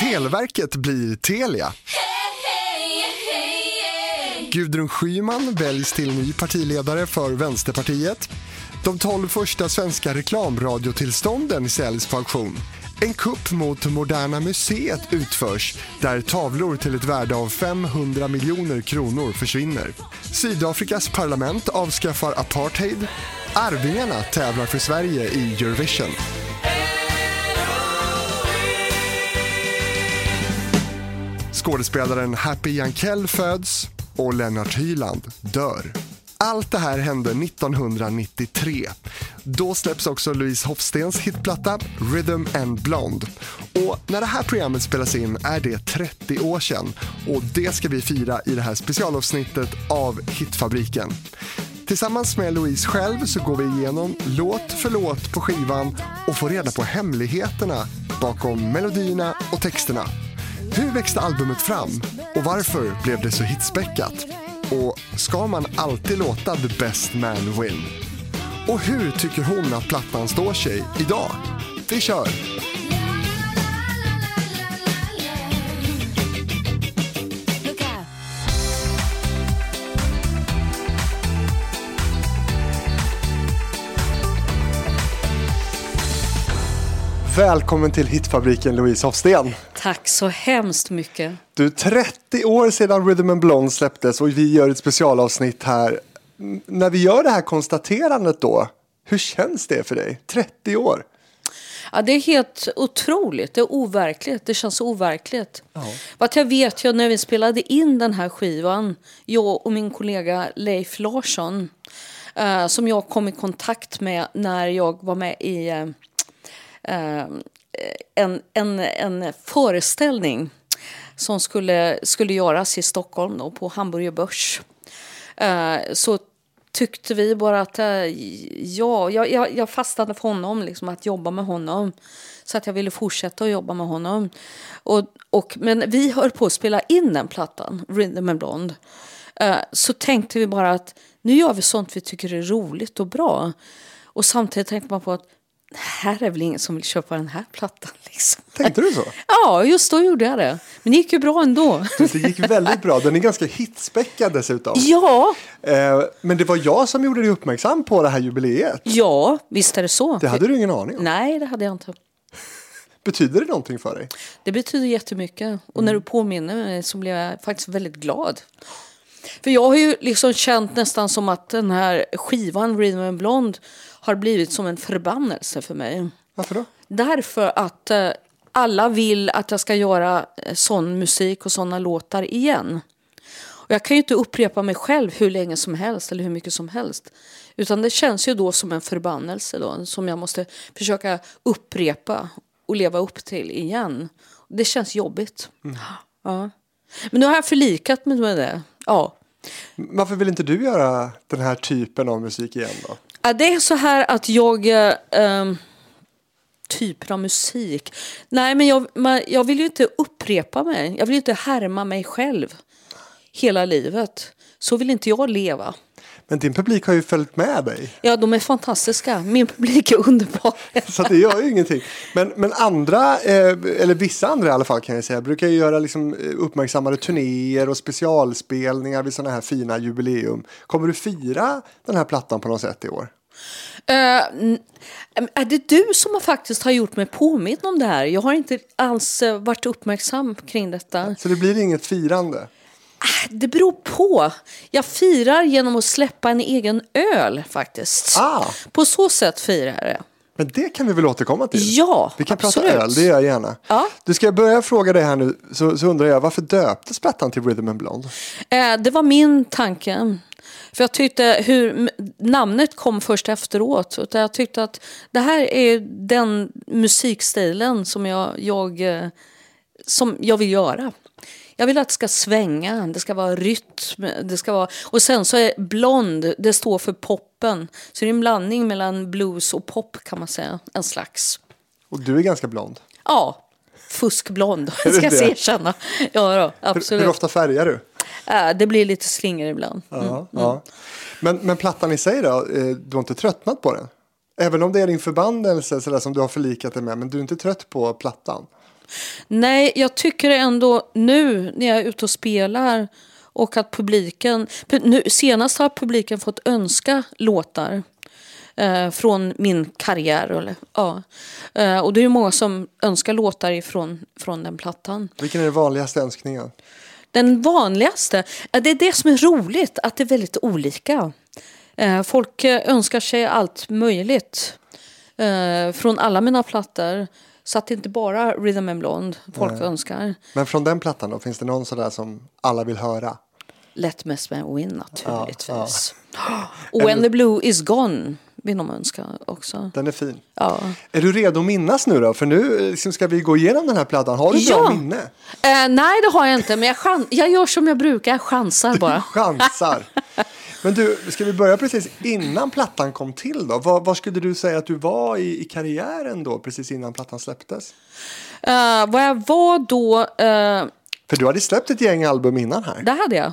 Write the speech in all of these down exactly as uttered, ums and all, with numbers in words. Televerket blir Telia. Gudrun Schyman väljs till ny partiledare för Vänsterpartiet. De tolv första svenska reklamradiotillstånden säljs på auktion. En kupp mot Moderna museet utförs där tavlor till ett värde av femhundra miljoner kronor försvinner. Sydafrikas parlament avskaffar apartheid. Arvingarna tävlar för Sverige i Eurovision. Skådespelaren Happy Jankell föds och Lennart Hyland dör. Allt det här hände nittonhundranittiotre. Då släpps också Louise Hoffstens hitplatta Rhythm and Blonde. Och när det här programmet spelas in är det trettio år sedan. Och det ska vi fira i det här specialavsnittet av Hitfabriken. Tillsammans med Louise själv så går vi igenom låt för låt på skivan och får reda på hemligheterna bakom melodierna och texterna. Hur växte albumet fram och varför blev det så hitspäckat? Och ska man alltid låta The Best Man Win? Och hur tycker hon att plattan står sig idag? Vi kör! Välkommen till Hitfabriken, Louise Hoffsten. Tack så hemskt mycket. Du, trettio år sedan Rhythm and Blonde släpptes och vi gör ett specialavsnitt här. När vi gör det här konstaterandet då, hur känns det för dig? trettio år. Ja, det är helt otroligt. Det är overkligt. Det känns overkligt. Ja. Vad jag vet jag när vi spelade in den här skivan, jag och min kollega Leif Larsson, eh, som jag kom i kontakt med när jag var med i... Eh, En, en, en föreställning som skulle, skulle göras i Stockholm då, på Hamburger Börs. Uh, så tyckte vi bara att uh, ja, jag, jag fastnade för honom, liksom, att jobba med honom. Så att jag ville fortsätta att jobba med honom. Och, och, men vi höll på att spela in den plattan, Rhythm and Blonde. Uh, så tänkte vi bara att nu gör vi sånt vi tycker är roligt och bra. Och samtidigt tänkte man på att här är väl ingen som vill köpa den här plattan, liksom. Tänkte du så? Ja, just då gjorde jag det. Men det gick ju bra ändå. Det gick väldigt bra. Den är ganska hitspäckad dessutom. Ja. Eh, men det var jag som gjorde dig uppmärksam på det här jubileet. Ja, visst är det så. Det hade du ingen aning om. Nej, det hade jag inte. Betyder det någonting för dig? Det betyder jättemycket. Och mm. när du påminner mig så blev jag faktiskt väldigt glad. För jag har ju liksom känt nästan som att den här skivan Rhythm and Blonde har blivit som en förbannelse för mig. Varför då? Därför att eh, alla vill att jag ska göra sån musik och såna låtar igen. Och jag kan ju inte upprepa mig själv hur länge som helst eller hur mycket som helst. Utan det känns ju då som en förbannelse då, som jag måste försöka upprepa och leva upp till igen. Det känns jobbigt. Mm. Ja. Men nu har jag förlikat mig med det. Ja. Varför vill inte du göra den här typen av musik igen då? Ja, det är så här att jag... Eh, typer av musik... Nej, men jag, man, jag vill ju inte upprepa mig. Jag vill ju inte härma mig själv hela livet. Så vill inte jag leva. Men din publik har ju följt med dig. Ja, de är fantastiska. Min publik är underbar. Så det gör ju ingenting. Men, men andra, eh, eller vissa andra i alla fall kan jag säga, brukar ju göra liksom uppmärksammade turnéer och specialspelningar vid sådana här fina jubileum. Kommer du fira den här plattan på något sätt i år? Uh, är det du som har faktiskt har gjort mig påminn om det här? Jag har inte alls varit uppmärksam kring detta. Så det blir inget firande? Det beror på. Jag firar genom att släppa en egen öl faktiskt. Ah. På så sätt firar jag. Men det kan vi väl återkomma till? Ja, vi kan absolut. Prata öl, det gör jag gärna. Ja. Du, ska jag börja fråga dig här nu, så, så undrar jag, varför döptes plattan till Rhythm and Blonde? Eh, det var min tanke. För jag tyckte hur namnet kom först efteråt. Och jag tyckte att det här är den musikstilen som jag, jag, som jag vill göra. Jag vill att det ska svänga, det ska vara rytm, det ska vara... Och sen så är blond, det står för poppen. Så det är en blandning mellan blues och pop kan man säga, en slags. Och du är ganska blond. Ja, fuskblond, ska jag se känna. Ja då, absolut. Hur, hur ofta färgar du? Äh, det blir lite slinger ibland. Ja, mm, ja. Mm. Men, men plattan i sig då, du har inte tröttnat på den? Även om det är din förbannelse som du har förlikat dig med, men du är inte trött på plattan? Nej, jag tycker ändå nu när jag är ute och spelar och att publiken... Nu, senast har publiken fått önska låtar eh, från min karriär. Eller, ja. eh, och det är ju många som önskar låtar ifrån, från den plattan. Vilken är den vanligaste önskningen? Den vanligaste? Det är det som är roligt, att det är väldigt olika. Eh, folk önskar sig allt möjligt eh, från alla mina plattor. Så att det inte bara Rhythm and Blonde folk Nej. önskar. Men från den plattan då, finns det någon sådär som alla vill höra? Let Mess Man Win naturligtvis. Ja, ja. Och When the Blue Is Gone vill de önska också. Den är fin. Ja. Är du redo att minnas nu då? För nu ska vi gå igenom den här plattan. Har du ja. bra minne? Eh, nej, det har jag inte. Men jag, chans- jag gör som jag brukar. Jag chansar bara. Du chansar. Men du, ska vi börja precis innan plattan kom till då? Var, var skulle du säga att du var i, i karriären då, precis innan plattan släpptes? Uh, vad jag var då... Uh, För du hade släppt ett gäng album innan här. Det hade jag.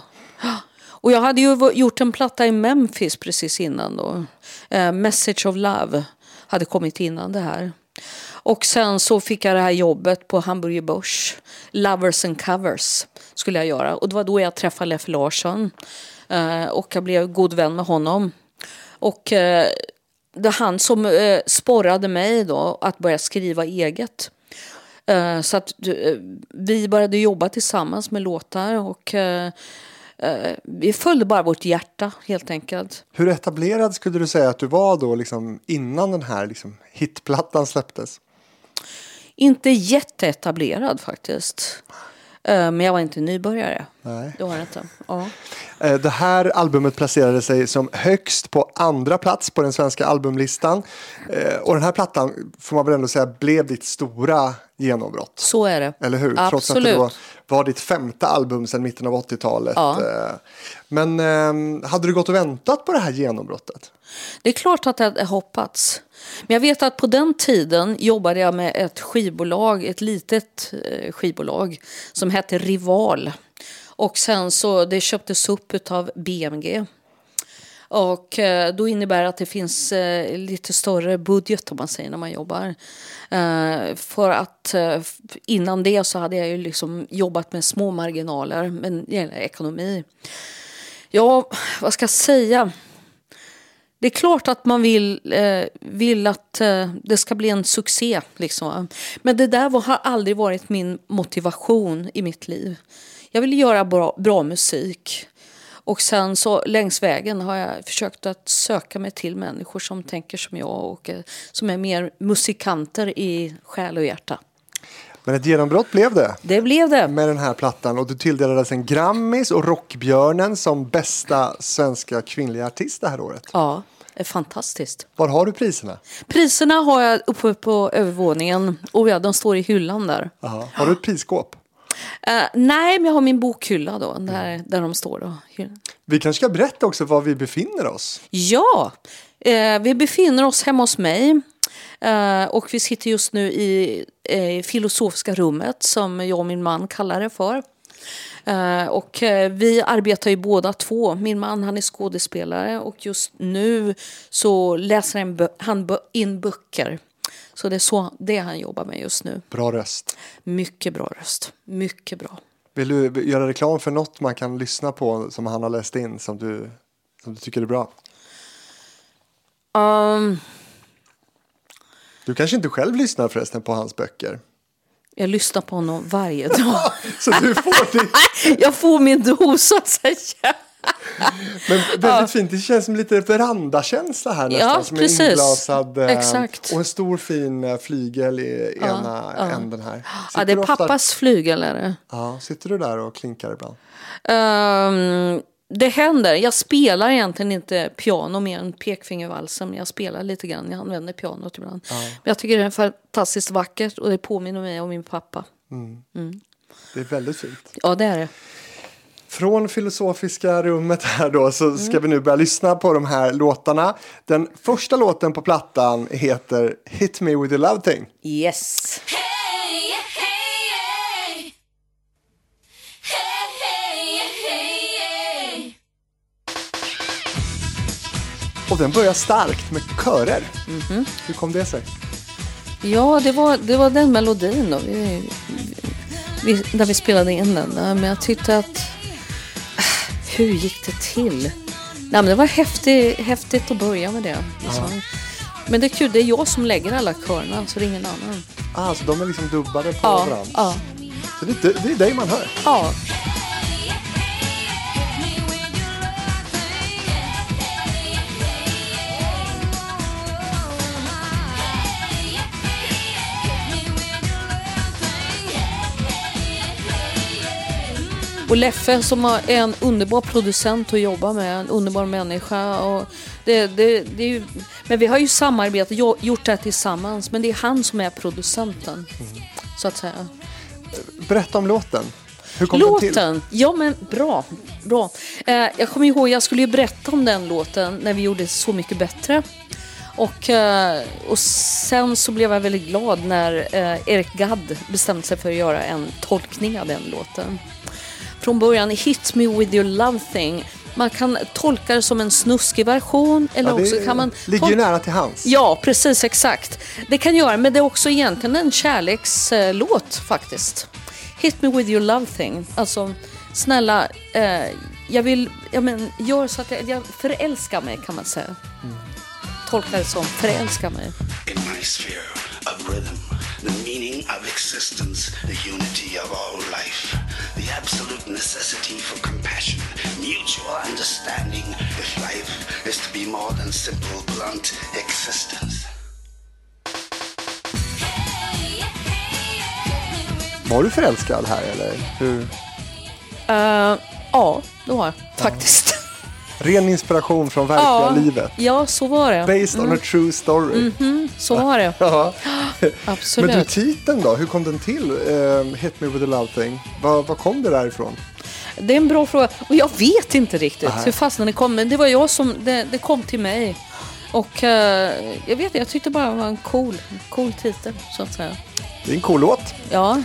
Och jag hade ju gjort en platta i Memphis precis innan då. Uh, Message of Love hade kommit innan det här. Och sen så fick jag det här jobbet på Hamburger Börs. Lovers and Covers skulle jag göra. Och det var då jag träffade Leif Larsson. Uh, och jag blev god vän med honom. Och uh, det han som uh, sporrade mig då att börja skriva eget. Uh, så att uh, vi började jobba tillsammans med låtar. Och uh, uh, vi följde bara vårt hjärta helt enkelt. Hur etablerad skulle du säga att du var då liksom, innan den här liksom, hitplattan släpptes? Inte jätteetablerad faktiskt. Men jag var inte nybörjare. Nej. Det var inte. Ja. Det här albumet placerade sig som högst på andra plats på den svenska albumlistan. Och den här plattan, får man väl ändå säga, blev ditt stora genombrott. Så är det. Eller hur? Absolut. Trots att det då var ditt femte album sedan mitten av åttiotalet. Ja. Men hade du gått och väntat på det här genombrottet? Det är klart att det hade hoppats. Men jag vet att på den tiden jobbade jag med ett skivbolag, ett litet skivbolag som hette Rival. Och sen så det köptes upp av B M G. Och då innebär att det finns lite större budget om man säger när man jobbar. För att innan det så hade jag ju liksom jobbat med små marginaler men ekonomi. Ja, vad ska jag säga? Det är klart att man vill, eh, vill att eh, det ska bli en succé. Liksom. Men det där var, har aldrig varit min motivation i mitt liv. Jag ville göra bra, bra musik. Och sen så längs vägen har jag försökt att söka mig till människor som tänker som jag. Och eh, som är mer musikanter i själ och hjärta. Men ett genombrott blev det. Det blev det. Med den här plattan. Och du tilldelades en Grammis och Rockbjörnen som bästa svenska kvinnliga artist det här året. Ja, det är fantastiskt. Var har du priserna? Priserna har jag uppe på övervåningen. Och ja, de står i hyllan där. Aha. Har du ett prisskåp? Uh, nej, men jag har min bokhylla då. Där, mm. där de står då. Vi kanske ska berätta också var vi befinner oss. Ja, uh, vi befinner oss hemma hos mig. Uh, och vi sitter just nu i uh, filosofiska rummet som jag och min man kallar det för. Uh, och uh, vi arbetar ju båda två. Min man, han är skådespelare och just nu så läser han, bö- han bö- in böcker. Så det är så det han jobbar med just nu. Bra röst. Mycket bra röst. Mycket bra. Vill du göra reklam för något man kan lyssna på som han har läst in som du, som du tycker är bra? Um... Du kanske inte själv lyssnar förresten på hans böcker? Jag lyssnar på honom varje dag. Så du får din... Jag får min dos så att säga. Men väldigt ja. fint, det känns som lite verandakänsla här nästan. Ja, som precis. Är inglasad. Exakt. Och en stor fin flygel i ja, ena ja. änden här. Sitter ja, det är ofta... pappas flygel är det. Ja, sitter du där och klinkar ibland? Um... Det händer. Jag spelar egentligen inte piano mer än pekfingervalsen. Men jag spelar lite grann. Jag använder pianot ibland. Ja. Men jag tycker det är fantastiskt vackert. Och det påminner mig om min pappa. Mm. Mm. Det är väldigt fint. Ja, det är det. Från filosofiska rummet här då så ska mm. vi nu börja lyssna på de här låtarna. Den första låten på plattan heter Hit Me With Your Love Thing. Yes. Och den börjar starkt med körer. Mm-hmm. Hur kom det sig? Ja, det var, det var den melodin då. Vi, vi, där vi spelade in den. Men jag tyckte att... Hur gick det till? Nej, men det var häftigt, häftigt att börja med det. Liksom. Ja. Men det är kul, det är jag som lägger alla körerna, så det är ingen annan. Ah, så de är liksom dubbade på ja, varandra? Ja. Så det, det är dig man hör? Ja. Och Leffe som är en underbar producent att jobba med, en underbar människa. Och det, det, det är ju, men vi har ju samarbetat, gjort det här tillsammans, men det är han som är producenten, mm. så att säga. Berätta om låten. Hur kom låten? Den till? Ja, men bra. bra. Eh, jag kommer ihåg, jag skulle ju berätta om den låten när vi gjorde Så mycket bättre. Och, eh, och sen så blev jag väldigt glad när eh, Erik Gadd bestämde sig för att göra en tolkning av den låten. Från början, Hit Me With Your Love Thing. Man kan tolka det som en snuskig version. Eller ja, det också kan man ligger ju nära till hans. Ja, precis, exakt. Det kan göra, men det är också egentligen en kärlekslåt faktiskt. Hit Me With Your Love Thing. Alltså, snälla, eh, jag vill, jag men, gör så att jag, jag förälskar mig, kan man säga. Mm. Tolkar det som förälskar mig. In my sphere of rhythm, the meaning of existence, the unity of all life. The absolute necessity for compassion, mutual understanding, if life is to be more than simple, blunt existence. Var du förälskad här, eller hur? Uh, ja, det var jag, faktiskt. Ren inspiration från verkliga ja, livet. Ja, så var det. Based mm. on a true story. Mm-hmm, så var det. Ja. Absolut. Men du, titeln då? Hur kom den till? Uh, Hit Me With A Love Thing. Vad kom det därifrån? Det är en bra fråga. Och jag vet inte riktigt Aha. hur fastnade det kom. Men det var jag som... Det, det kom till mig. Och uh, jag vet jag tyckte bara det var en cool, cool titel, så att säga. Det är en cool låt. Ja.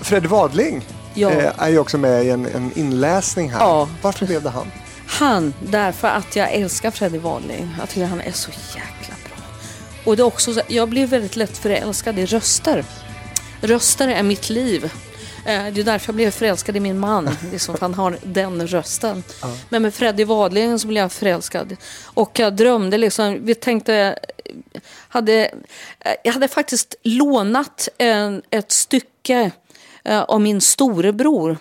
Freddie Wadling ja. är ju också med i en, en inläsning här. Ja. Varför blev det han? Han, därför att jag älskar Freddie Wadling. Jag tycker han är så jäkla bra. Och det är också så, jag blir väldigt lätt förälskad i röster. Röster är mitt liv. Det är därför jag blev förälskad i min man. Liksom, han har den rösten. Ja. Men med Freddie Wadling så blev jag förälskad. Och jag drömde liksom, vi tänkte... Hade, jag hade faktiskt lånat en, ett stycke av min storebror.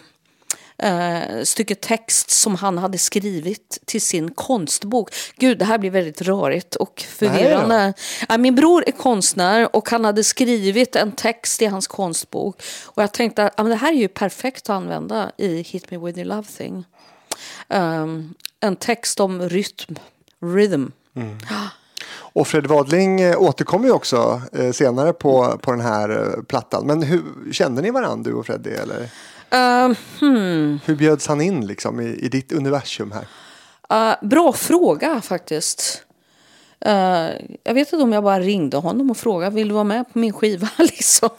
Uh, stycke text som han hade skrivit till sin konstbok. Gud, det här blir väldigt rörigt och förvirrande. Uh, min bror är konstnär och han hade skrivit en text i hans konstbok. Och jag tänkte att uh, det här är ju perfekt att använda i Hit Me With Your Love Thing. Uh, en text om rytm. Rhythm. Mm. Och Freddie Wadling återkommer ju också eh, senare på, på den här eh, plattan. Men hur, kände ni varandra, du och Freddie, eller? Uh, hmm. Hur bjöds han in liksom, i, i ditt universum här? Uh, bra fråga faktiskt. Uh, jag vet inte om jag bara ringde honom och frågade, vill du vara med på min skiva? liksom.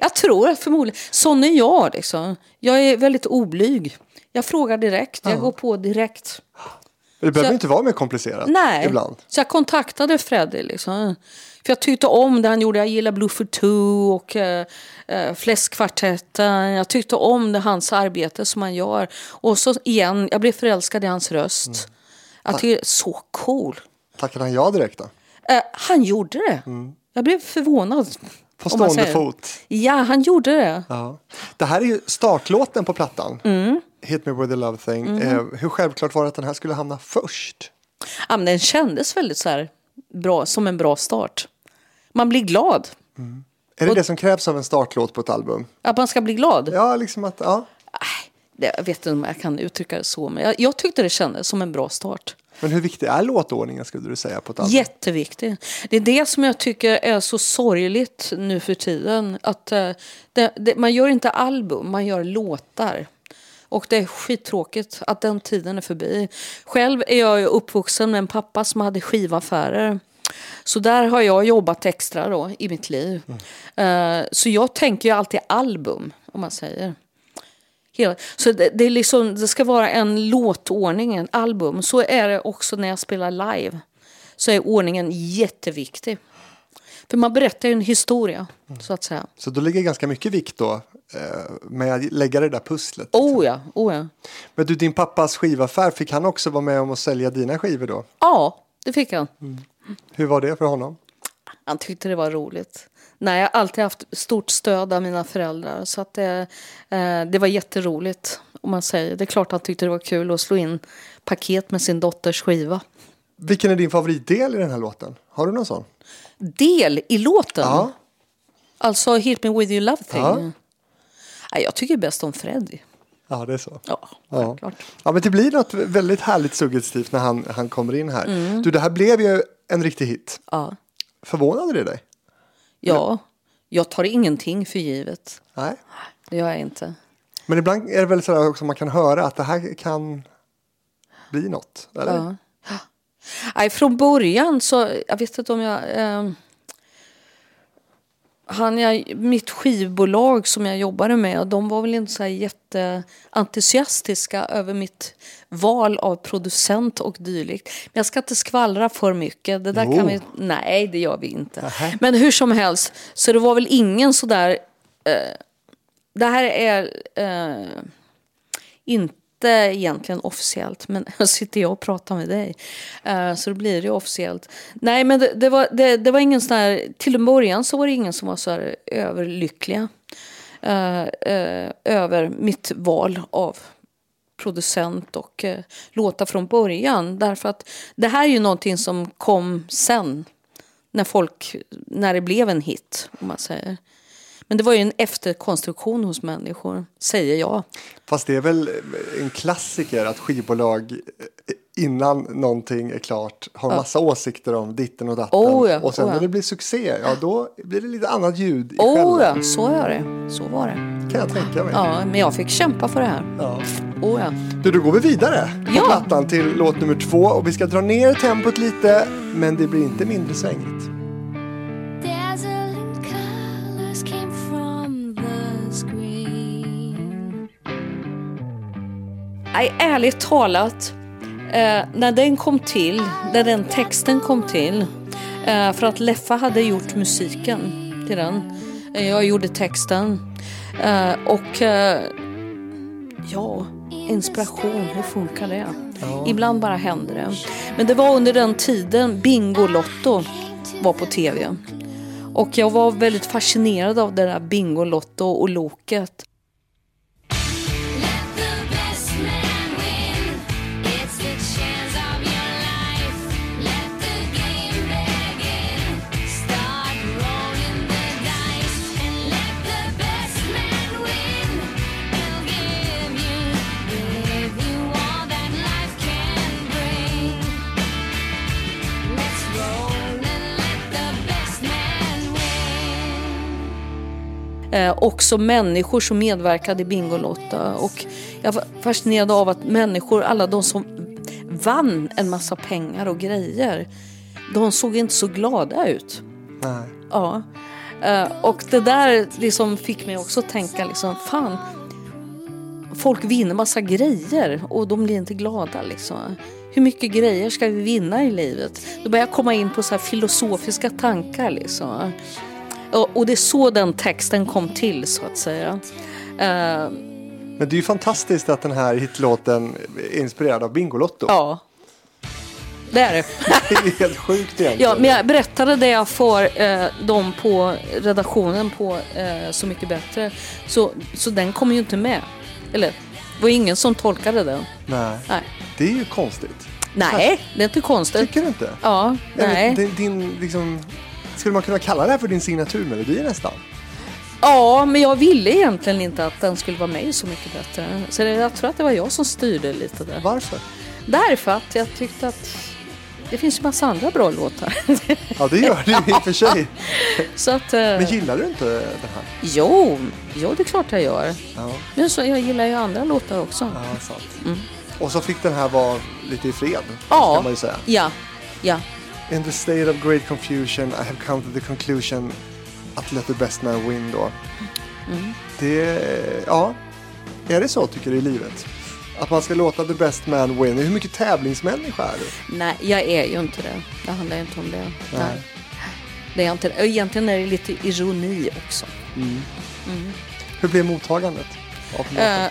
Jag tror att förmodligen, sån är jag. Liksom. Jag är väldigt oblyg. Jag frågar direkt, uh. jag går på direkt. Det behöver jag, inte vara mer komplicerat nej. ibland. Så jag kontaktade Freddie liksom. För jag tyckte om det han gjorde. Jag gillar Blueford två och eh, Fläskkvartetten. Jag tyckte om det hans arbete som han gör. Och så igen, jag blev förälskad i hans röst. Mm. Jag tycker det är så cool. Tackade han ja direkt då? Eh, han gjorde det. Mm. Jag blev förvånad. På stående fot. Ja, han gjorde det. Ja. Det här är ju startlåten på plattan. Mm. Hit Me With The Love Thing. Mm. Eh, hur självklart var det att den här skulle hamna först? Ja, men den kändes väldigt så här bra, som en bra start. Man blir glad. Mm. Är det och, det som krävs av en startlåt på ett album? Att man ska bli glad? Ja, liksom att... Ja. Nej, jag vet inte om jag kan uttrycka det så. Men jag, jag tyckte det kändes som en bra start. Men hur viktig är låtordningen, skulle du säga, på ett album? Jätteviktig. Det är det som jag tycker är så sorgligt nu för tiden. Att uh, det, det, man gör inte album, man gör låtar. Och det är skittråkigt att den tiden är förbi. Själv är jag ju uppvuxen med en pappa som hade skivaffärer. Så där har jag jobbat extra då i mitt liv. Mm. Uh, så jag tänker ju alltid album, om man säger. Hela. Så det, det, är liksom, det ska vara en låtordning, en album. Så är det också när jag spelar live. Så är ordningen jätteviktig. För man berättar ju en historia, mm. så att säga. Så då ligger ganska mycket vikt då med att lägga det där pusslet. Oh ja, oh ja. Men du, din pappas skivaffär, fick han också vara med om att sälja dina skivor då? Ja, det fick han. Mm. Hur var det för honom? Han tyckte det var roligt. Nej, jag har alltid haft stort stöd av mina föräldrar. Så att det, eh, det var jätteroligt, om man säger. Det är klart att han tyckte det var kul att slå in paket med sin dotters skiva. Vilken är din favoritdel i den här låten? Har du någon sån? Del i låten? Ja. Alltså Hit Me With You Love Thing. Ja. Nej, jag tycker bäst om Freddie. Ja, det är så. Ja, ja. Klart. Ja, men det blir något väldigt härligt suggestivt när han, han kommer in här. Mm. Du, det här blev ju en riktig hit. Ja. Förvånade det dig? Ja, jag tar ingenting för givet. Nej. Det gör jag inte. Men ibland är det väl sådär också man kan höra att det här kan bli något, eller? Ja. Nej, från början så, jag vet inte om jag... Eh, han, jag mitt skivbolag som jag jobbade med, de var väl inte så här jätteentusiastiska över mitt val av producent och dylikt. Men jag ska inte skvallra för mycket. Det där oh. kan vi, nej, det gör vi inte. Aha. Men hur som helst, så det var väl ingen så där... Eh, det här är eh, inte... egentligen officiellt, men sitter jag och pratar med dig uh, så det blir ju officiellt. Nej, men det, det, var, det, det var ingen sån här, till en början så var det ingen som var så här överlyckliga uh, uh, över mitt val av producent och uh, låta från början, därför att det här är ju någonting som kom sen när folk, när det blev en hit, om man säger. Men det var ju en efterkonstruktion hos människor, säger jag. Fast det är väl en klassiker att skivbolag innan någonting är klart har ja. massa åsikter om ditten och datten. Oh ja, och sen oh ja. när det blir succé, ja då blir det lite annat ljud i oh själva. Ja, så är det. Så var det. Kan jag tänka mig. Ja, men jag fick kämpa för det här. Ja. Oh ja. Du, då går vi vidare på ja. plattan till låt nummer två och vi ska dra ner tempot lite, men det blir inte mindre svängigt. Nej, ärligt talat, eh, när den kom till, när den texten kom till, eh, för att Leffa hade gjort musiken till den, eh, jag gjorde texten eh, och eh, ja, inspiration, hur funkar det? Ja. Ibland bara händer det. Men det var under den tiden Bingolotto var på tv och jag var väldigt fascinerad av det där Bingolotto och Loket. Eh, också människor som medverkade i Bingolotto. Och jag var fascinerad av att människor, alla de som vann en massa pengar och grejer, de såg inte så glada ut. Nej. Ja. Eh, och det där liksom fick mig också tänka liksom, fan, folk vinner massa grejer och de blir inte glada liksom. Hur mycket grejer ska vi vinna i livet? Då började jag komma in på så här filosofiska tankar liksom. Och det är så den texten kom till, så att säga. Uh, Men det är ju fantastiskt att den här hitlåten är inspirerad av Bingolotto. Ja, det är det. Det är helt sjukt egentligen. Ja, men jag berättade det för eh, dem på redaktionen på eh, Så mycket bättre. Så, så den kom ju inte med. Eller, det var ingen som tolkade den. Nej, Nej. Det är ju konstigt. Nej, det är inte konstigt. Tycker du inte? Ja, jag nej. Vet, din, din liksom... Skulle man kunna kalla det här för din signaturmelodi nästan? Ja, men jag ville egentligen inte att den skulle vara med Så mycket bättre. Så det, jag tror att det var jag som styrde lite där. Varför? Därför att jag tyckte att det finns ju massa andra bra låtar. Ja, det gör det i och för sig. Så att, men gillar du inte den här? Jo, jo det är klart jag gör. Ja. Men så, jag gillar ju andra låtar också. Ja, sant. Mm. Och så fick den här vara lite i fred, ja. Kan man ju säga. Ja, ja. In the state of great confusion I have come to the conclusion att let the best man win då. Mm. Det, ja. Är det så tycker du i livet? Att man ska låta the best man win. Hur mycket tävlingsmänniska är du? Nej, jag är ju inte det. Det handlar ju inte om det. Nej. Nej. Det är egentligen, egentligen är det lite ironi också. Mm. Mm. Hur blev mottagandet av låten? Eh,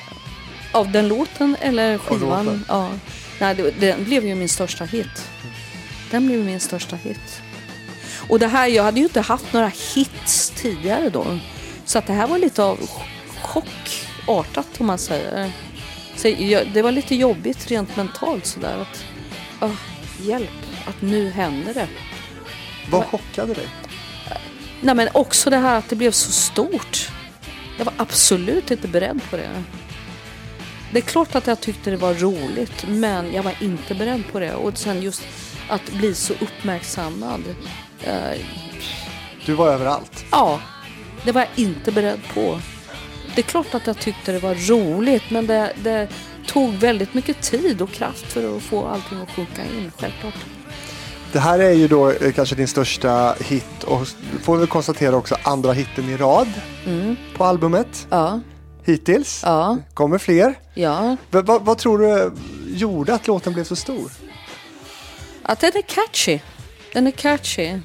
av den låten eller skivan? Ja. Nej, det, den blev ju min största hit. Den blev min största hit. Och det här, jag hade ju inte haft några hits tidigare då. Så att det här var lite av chockartat om man säger. Så jag, det var lite jobbigt rent mentalt sådär. Att, oh, hjälp, att nu händer det. Vad chockade dig? Nej, men också det här att det blev så stort. Jag var absolut inte beredd på det. Det är klart att jag tyckte det var roligt, men jag var inte beredd på det. Och sen just att bli så uppmärksammad. Du var överallt? Ja, det var jag inte beredd på. Det är klart att jag tyckte det var roligt, men det, det tog väldigt mycket tid och kraft för att få allting att sjunka in, självklart. Det här är ju då kanske din största hit, och får vi konstatera också andra hitten i rad mm. på albumet. Ja. Hittills. Ja. Kommer fler. Ja. V- v- vad tror du gjorde att låten blev så stor? Att den är catchy. Den är catchy.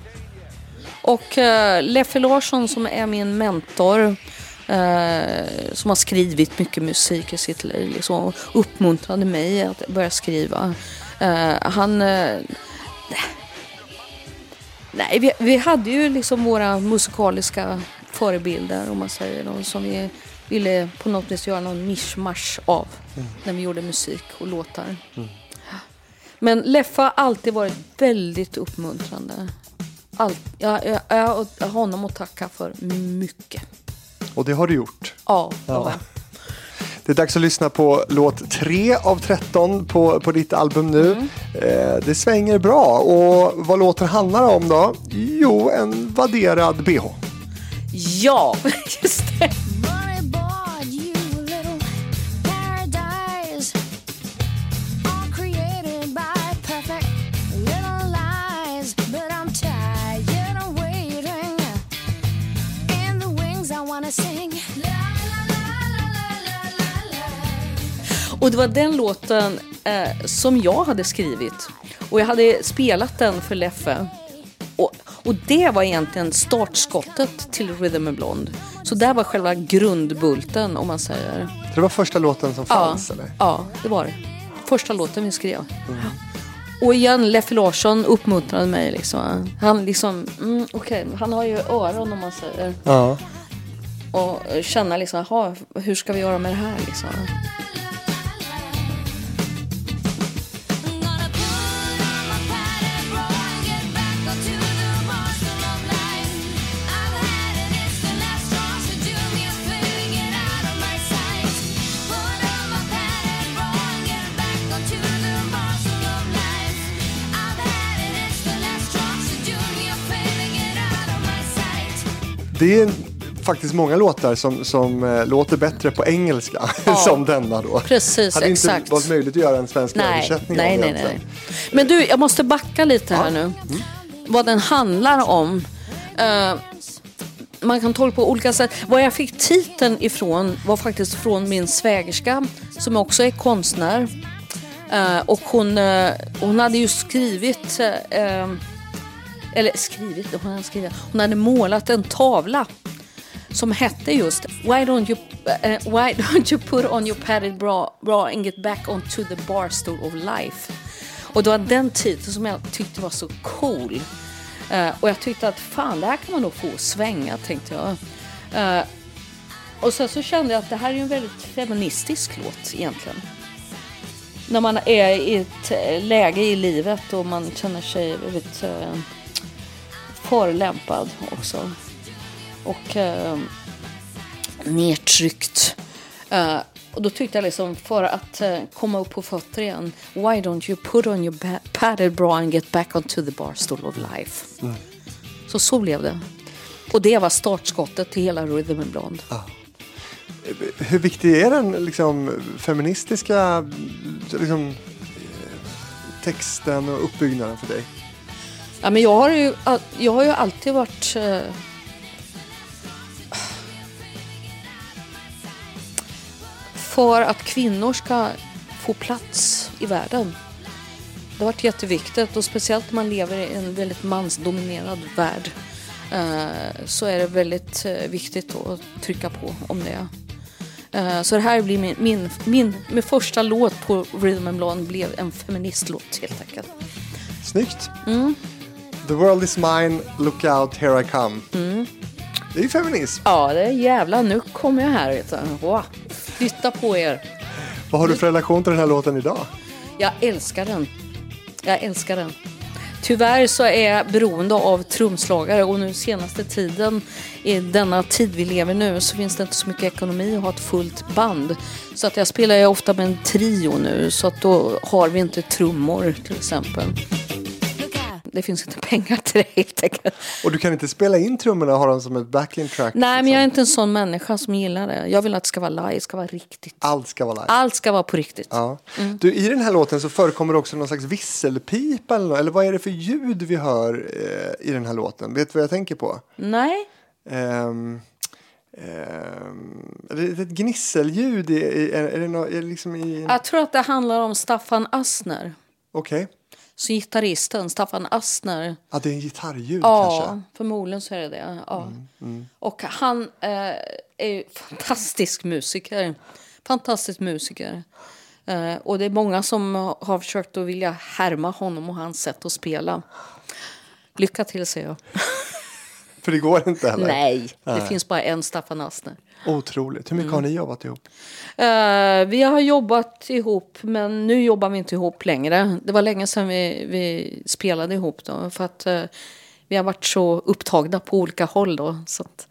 Och uh, Leif Larsson som är min mentor uh, som har skrivit mycket musik i sitt liv liksom, uppmuntrade mig att börja skriva. Uh, han... Uh, Nej, vi, vi hade ju liksom våra musikaliska förebilder om man säger dem, som vi ville på något vis göra någon mischmasch av mm. när vi gjorde musik och låtar. Mm. Men Leffa har alltid varit väldigt uppmuntrande. All, jag, jag, jag, jag har honom att tacka för mycket. Och det har du gjort? Ja, ja. Det är dags att lyssna på låt tre av tretton på, på ditt album nu. Mm. Eh, det svänger bra. Och vad låten handlar om då? Jo, en vadderad B H. Ja, just det. Och det var den låten eh, som jag hade skrivit. Och jag hade spelat den för Leffe. Och, och det var egentligen startskottet till Rhythm and Blonde. Så där var själva grundbulten om man säger. Så det var första låten som fanns ja, eller? Ja, det var det. Första låten vi skrev. Mm. Och igen, Leif Larsson uppmuntrade mig liksom. Han liksom, mm, okej, okay, han har ju öron om man säger. Ja. Och känna liksom, aha, hur ska vi göra med det här liksom? Det är faktiskt många låtar som, som äh, låter bättre på engelska ja, som denna då. Precis, hade exakt. Hade inte varit möjligt att göra en svensk nej, översättning nej, av nej, nej. Men du, jag måste backa lite ja. här nu. Mm. Vad den handlar om. Uh, man kan tolka på olika sätt. Vad jag fick titeln ifrån var faktiskt från min svägerska som också är konstnär. Uh, och hon, uh, hon hade ju skrivit... Uh, Eller skrivit, hon hade skrivit. Hon hade målat en tavla som hette just Why don't you, uh, why don't you put on your padded bra, bra and get back onto the barstool of life. Och det var den titeln som jag tyckte var så cool. Uh, och jag tyckte att fan, det här kan man nog få svänga, tänkte jag. Uh, och sen så kände jag att det här är en väldigt feministisk låt egentligen. När man är i ett läge i livet och man känner sig väldigt... Uh, förlämpad också och eh, nedtryckt eh, och då tyckte jag liksom för att eh, komma upp på fötter igen, why don't you put on your ba- padded bra and get back onto the barstool of life. Mm. Så så blev det, och det var startskottet till hela Rhythm and Blonde. Ah. Hur viktig är den liksom feministiska liksom, texten och uppbyggnaden för dig? Ja, men jag har ju, jag har ju alltid varit eh, för att kvinnor ska få plats i världen. Det har varit jätteviktigt, och speciellt när man lever i en väldigt mansdominerad värld så är det väldigt viktigt att trycka på om det. Så det här blir min, min, min, min första låt på Rhythm and Blonde blev en feministlåt helt enkelt. Snyggt. Mm. The world is mine, look out, here I come. Mm. Det är ju feminism. Ja, det är jävla. Nu kommer jag här. Wow. Flytta på er. Vad har du för relation till den här låten idag? Jag älskar den. Jag älskar den. Tyvärr så är jag beroende av trumslagare och nu senaste tiden, i denna tid vi lever nu, så finns det inte så mycket ekonomi att ha ett fullt band. Så att jag spelar ju ofta med en trio nu, så att då har vi inte trummor till exempel. Det finns inte pengar till det helt enkelt. Och du kan inte spela in trummorna och ha dem som ett backing track? Nej, liksom. Men jag är inte en sån människa som gillar det. Jag vill att det ska vara live, ska vara riktigt. Allt ska vara live. Allt ska vara på riktigt. Ja. Mm. Du, i den här låten så förekommer också någon slags visselpipa eller, eller vad är det för ljud vi hör eh, i den här låten? Vet du vad jag tänker på? Nej. Um, um, är det ett gnisselljud? I, i, är, är det no, är liksom i... Jag tror att det handlar om Staffan Astner. Okej. Okay. Så gitarristen Staffan Astner. Ja, det är en gitarrljud ja, kanske. Ja, förmodligen så är det det. Ja. Mm, mm. Och han eh, är ju fantastisk musiker. Fantastisk musiker. Eh, och det är många som har försökt att vilja härma honom och hans sätt att spela. Lycka till, säger jag. För det går inte heller? Nej, det Nej. finns bara en Staffan Astner. Otroligt. Hur mycket mm. har ni jobbat ihop? Uh, vi har jobbat ihop, men nu jobbar vi inte ihop längre. Det var länge sedan vi, vi spelade ihop då, för att uh, vi har varit så upptagna på olika håll då. Så att,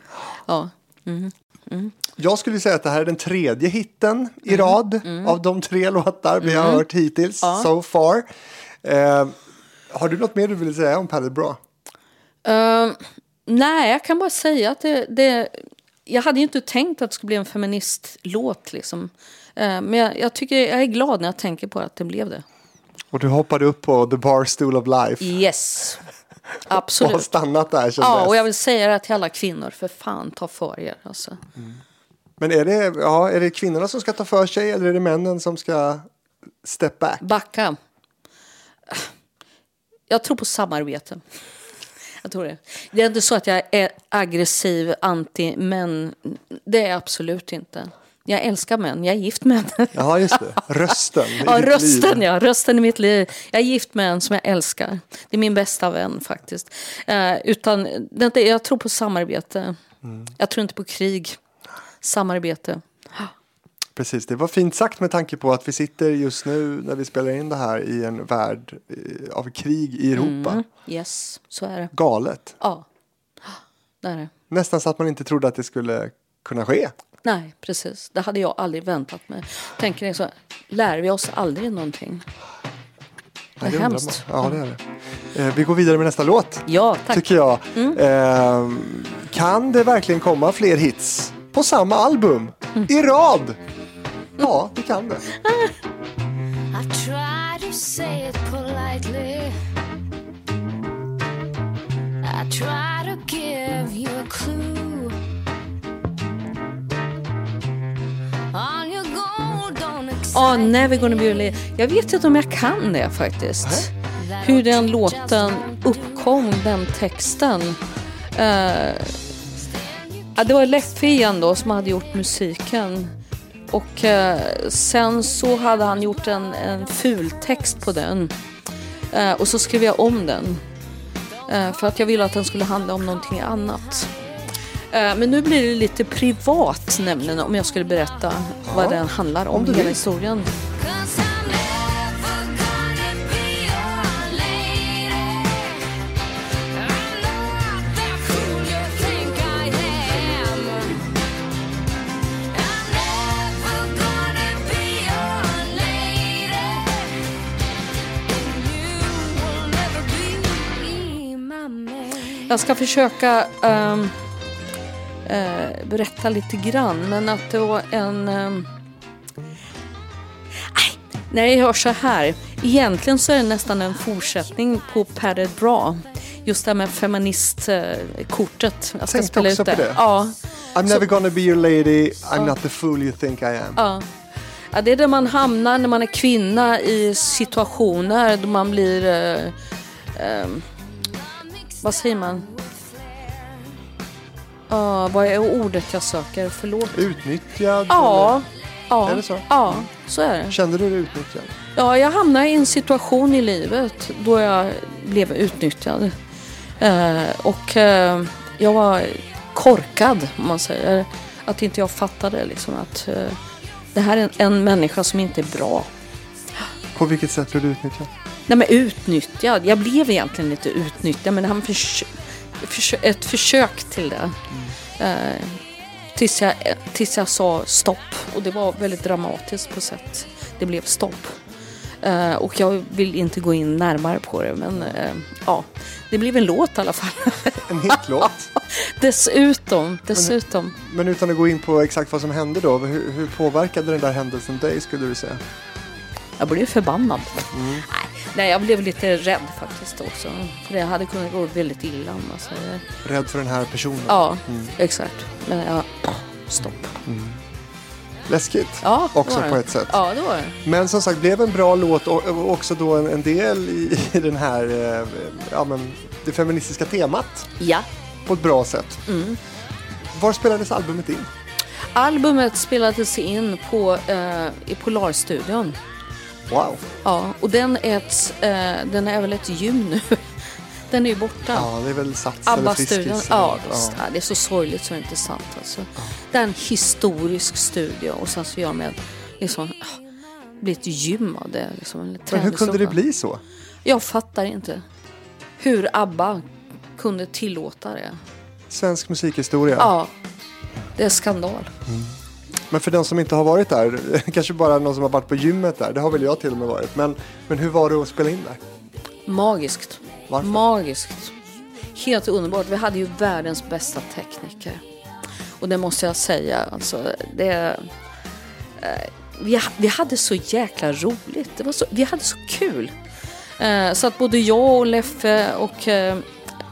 ja. Mm. Mm. Jag skulle säga att det här är den tredje hitten i mm. rad mm. av de tre låtar vi mm. har hört hittills, ja. So far. Uh, har du något mer du vill säga om Paddy Bra? Uh, nej, jag kan bara säga att det... det jag hade ju inte tänkt att det skulle bli en feministlåt liksom. Men jag, jag tycker jag är glad när jag tänker på att det blev det. Och du hoppade upp på The Bar Stool of Life. Yes. Absolut. Och stannat där. Ja, och jag vill säga det till alla kvinnor, för fan, ta för er alltså. Mm. Men är det ja, är det kvinnorna som ska ta för sig eller är det männen som ska step back? Backa. Jag tror på samarbete. Jag tror det. Det är inte så att jag är aggressiv, anti, men det är absolut inte. Jag älskar män, jag är gift med män. Ja, just det. Rösten i ja, ditt rösten, liv. Ja, rösten i mitt liv. Jag är gift med en som jag älskar. Det är min bästa vän faktiskt. Eh, utan, jag tror på samarbete. Mm. Jag tror inte på krig. Samarbete. Precis, det var fint sagt med tanke på att vi sitter just nu när vi spelar in det här i en värld av krig i Europa. Mm, yes, så är det. Galet. Ja, det är det. Nästan så att man inte trodde att det skulle kunna ske. Nej, precis. Det hade jag aldrig väntat mig. Tänker jag så, lär vi oss aldrig någonting? Det är hemskt. Ja, det är det. Eh, vi går vidare med nästa låt. Ja, tack. Tycker jag. Mm. Eh, kan det verkligen komma fler hits på samma album? Mm. I rad! Ja, det kan det. I try to say it politely. I try to give you a clue. Åh, Never Gonna Be Late. Jag vet inte om jag kan det faktiskt. Mm. Hur den låten uppkom, den texten. Uh, ja, det var Leif Larsson då som hade gjort musiken. Och eh, sen så hade han gjort en, en ful text på den. Eh, och så skrev jag om den. Eh, för att jag ville att den skulle handla om någonting annat. Eh, men nu blir det lite privat nämligen om jag skulle berätta ja. vad den handlar om, om hela vill. historien. Jag ska försöka ähm, äh, berätta lite grann, men att det var en... Ähm... Aj, när jag hör så här, egentligen så är det nästan en fortsättning på Paddy Bra. Just det här med feministkortet. Jag ska spela ut det. det. Ja. I'm never så... gonna be your lady, I'm ja. not the fool you think I am. Ja. Ja, det är där man hamnar när man är kvinna i situationer då man blir... Äh, äh, vad säger man? Uh, vad är ordet jag söker? Förlåt. Utnyttjad? Ja. Ja. Är det så? Ja, mm. Så är det. Kände du dig utnyttjad? Ja, jag hamnade i en situation i livet då jag blev utnyttjad. Uh, och uh, jag var korkad, om man säger. Att inte jag fattade liksom, att uh, det här är en, en människa som inte är bra. På vilket sätt blev du utnyttjad? Nej, men utnyttjad. Jag blev egentligen inte utnyttjad, men han förs- förs- ett försök till det. Mm. Uh, tills, jag, tills jag sa stopp. Och det var väldigt dramatiskt på sätt. Det blev stopp. Uh, och jag vill inte gå in närmare på det, men uh, ja, det blev en låt i alla fall. En hitlåt? dessutom, dessutom. Men, men utan att gå in på exakt vad som hände då, hur, hur påverkade den där händelsen dig, skulle du säga? Jag blev förbannad. Mm. Nej, nej, jag blev lite rädd faktiskt också. För det hade kunnat gå väldigt illa. Om man säger. Rädd för den här personen? Ja, mm. exakt. Men jag, stopp. Mm. Läskigt ja, också på ett sätt. Ja, det var det. Men som sagt, blev en bra låt och också då en, en del i, i den här, ja, men det feministiska temat. Ja. På ett bra sätt. Mm. Var spelades albumet in? Albumet spelades in på, eh, i Polarstudion. Wow. Ja, och den är, ett, eh, den är väl ett gym nu. Den är ju borta. Ja, det är väl Sats eller Friskis. Ja, ja, det är så sorgligt så det är inte sant. Alltså. Ja. Det är en historisk studio och sen så gör man liksom, blir ett gym av det. Liksom, men hur kunde det bli så? Jag fattar inte hur ABBA kunde tillåta det. Svensk musikhistoria? Ja, det är skandal. Mm. Men för den som inte har varit där, kanske bara någon som har varit på gymmet där, det har väl jag till och med varit. Men, men hur var det att spela in där? Magiskt. Varför? Magiskt. Helt underbart. Vi hade ju världens bästa tekniker. Och det måste jag säga. Alltså, det, eh, vi, vi hade så jäkla roligt. Det var så, vi hade så kul. Eh, så att både jag och Leffe och... Eh,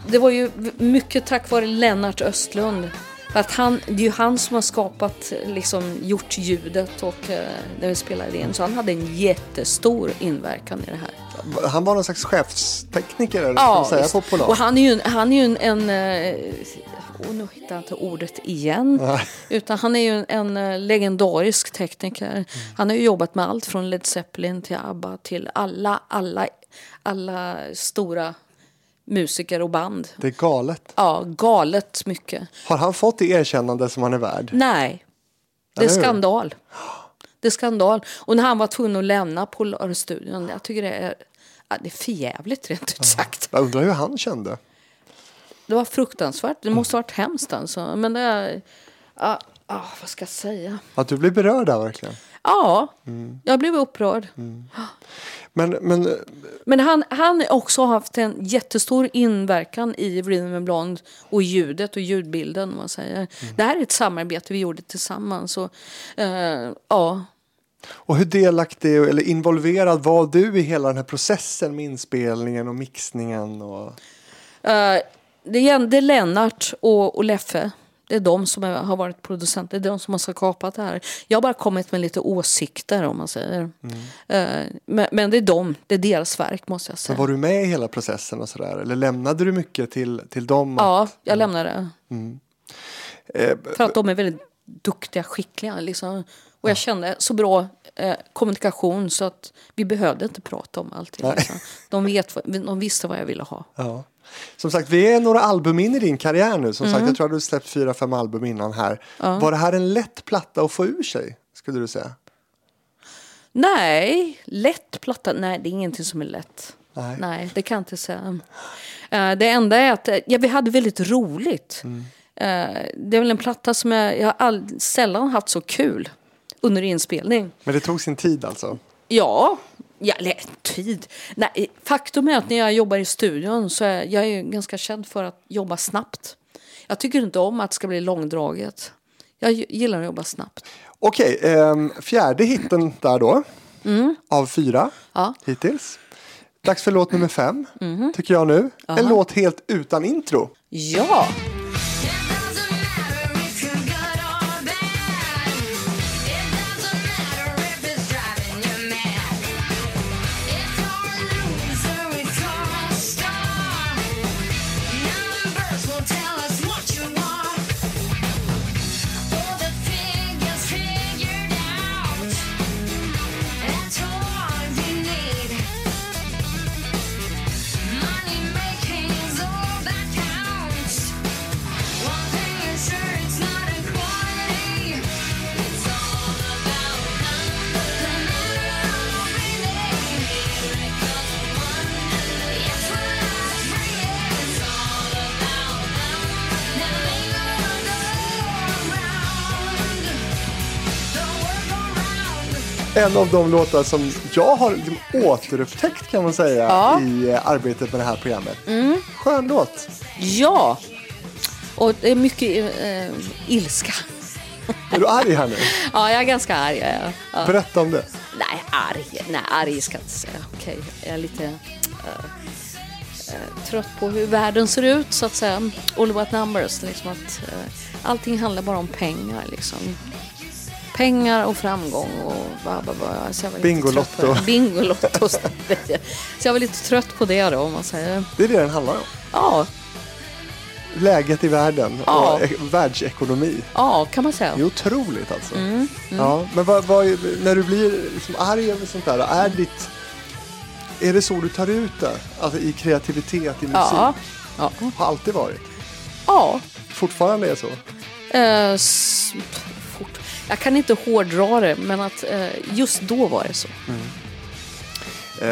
det var ju mycket tack vare Lennart Östlund. Att han, det är ju han som har skapat, liksom, gjort ljudet och eh, när vi spelade in. Så han hade en jättestor inverkan i det här. Han var någon slags chefstekniker, eller ja, ska man säga, på Polar. Och han är ju, han är ju en... en oh, nu hittar jag inte ordet igen. Ja. Utan han är ju en, en legendarisk tekniker. Mm. Han har ju jobbat med allt från Led Zeppelin till ABBA till alla, alla, alla stora... musiker och band. Det är galet. Ja, galet mycket. Har han fått det erkännande som han är värd? Nej. Det är skandal. Det är skandal. Och när han var tvungen att lämna Polarstudion, jag tycker det är, det är förjävligt rent ut sagt. Jag undrar hur han kände. Det var fruktansvärt. Det måste ha varit hemskt alltså. Men det är... Ja, ah, vad ska jag säga? Att du blev berörd där verkligen. Ja, mm. jag blev upprörd. Mm. Men, men... men han han också har haft en jättestor inverkan i Rhythm and Blonde och ljudet och ljudbilden, man säger. Mm. Det här är ett samarbete vi gjorde tillsammans. Så, eh, ja. Och hur delaktig eller involverad var du i hela den här processen med inspelningen och mixningen? Och... Eh, det är Lennart och, och Leffe. Det är de som har varit producenter. Det är de som har skapat det här. Jag har bara kommit med lite åsikter, om man säger. Mm. Men, men det är de. Det är deras verk, måste jag säga. Men var du med i hela processen och sådär? Eller lämnade du mycket till, till dem? Att, ja, jag lämnade. Mm. Eh, För att de är väldigt duktiga, skickliga. Liksom. Och jag ja. kände så bra eh, kommunikation så att vi behövde inte prata om allt. Liksom. De, vet, de visste vad jag ville ha. Ja. Som sagt, vi är några album in i din karriär nu. Som mm. sagt, jag tror att du släppt fyra, fem album innan här. Ja. Var det här en lätt platta att få ur sig, skulle du säga? Nej, lätt platta. Nej, det är ingenting som är lätt. Nej, Nej det kan jag inte säga. Uh, det enda är att ja, vi hade väldigt roligt. Mm. Uh, det är väl en platta som jag, jag all, sällan haft så kul under inspelning. Men det tog sin tid alltså? Ja, Ja, tid. Nej, faktum är att när jag jobbar i studion så är jag ju ganska känd för att jobba snabbt. Jag tycker inte om att det ska bli långdraget. Jag gillar att jobba snabbt. Okej, eh, fjärde hitten där då. Mm. Av fyra ja. hittills. Dags för låt nummer fem, mm. tycker jag nu. Aha. En låt helt utan intro. Ja! en av de låtar som jag har liksom återupptäckt, kan man säga, ja. i arbetet med det här programmet. Mm. Skön låt. Ja. Och det är mycket eh, ilska. Är du arg här nu? Ja, jag är ganska arg. Ja. Ja. Berätta om det. Nej, arg. Nej, arg ska jag inte säga. Okej, jag är lite... Uh... trött på hur världen ser ut, så att säga. All about numbers, liksom, att eh, allting handlar bara om pengar, liksom. Pengar och framgång och va, va, va. Så jag var Bingolotto. Bingolotto. Så jag var lite trött på det då, om man säger. Det är det den handlar om. Ja. Läget i världen, ja. Och e- världsekonomi. Ja, kan man säga. Det är otroligt, alltså. Mm, mm. Ja, men vad, vad, när du blir liksom arg över sånt där, är ditt... Är det så du tar ut det? Alltså i kreativitet, i musik? Ja. Ja. Har alltid varit? Ja. Fortfarande är så? Eh, s- fort. Jag kan inte hårdra det, men att eh, just då var det så. Mm.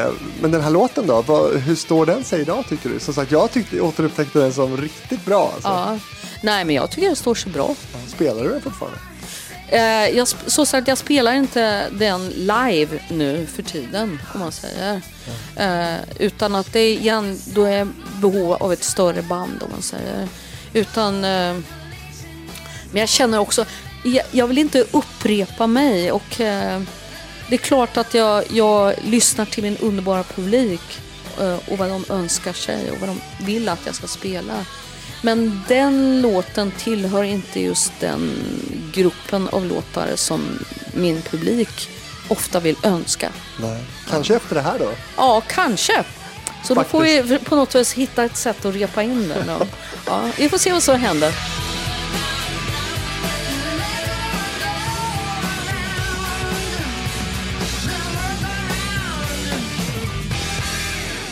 Eh, men den här låten då, vad, hur står den sig idag, tycker du? Som sagt, jag tyckte, återupptäckte den som riktigt bra. Alltså. Ja. Nej, men jag tycker den står så bra. Spelar du den fortfarande? Eh, jag, så sagt, jag spelar inte den live nu för tiden, om man säger. Eh, utan att det är igen, då är behov av ett större band, om man säger. Utan, eh, men jag känner också, jag, jag vill inte upprepa mig. Och eh, det är klart att jag, jag lyssnar till min underbara publik eh, och vad de önskar sig och vad de vill att jag ska spela. Men den låten tillhör inte just den gruppen av låtar som min publik ofta vill önska. Nej. Kanske ja. Efter det här då? Ja, kanske. Så faktiskt. Då får vi på något vis hitta ett sätt att repa in den. Och, ja, vi får se vad som händer.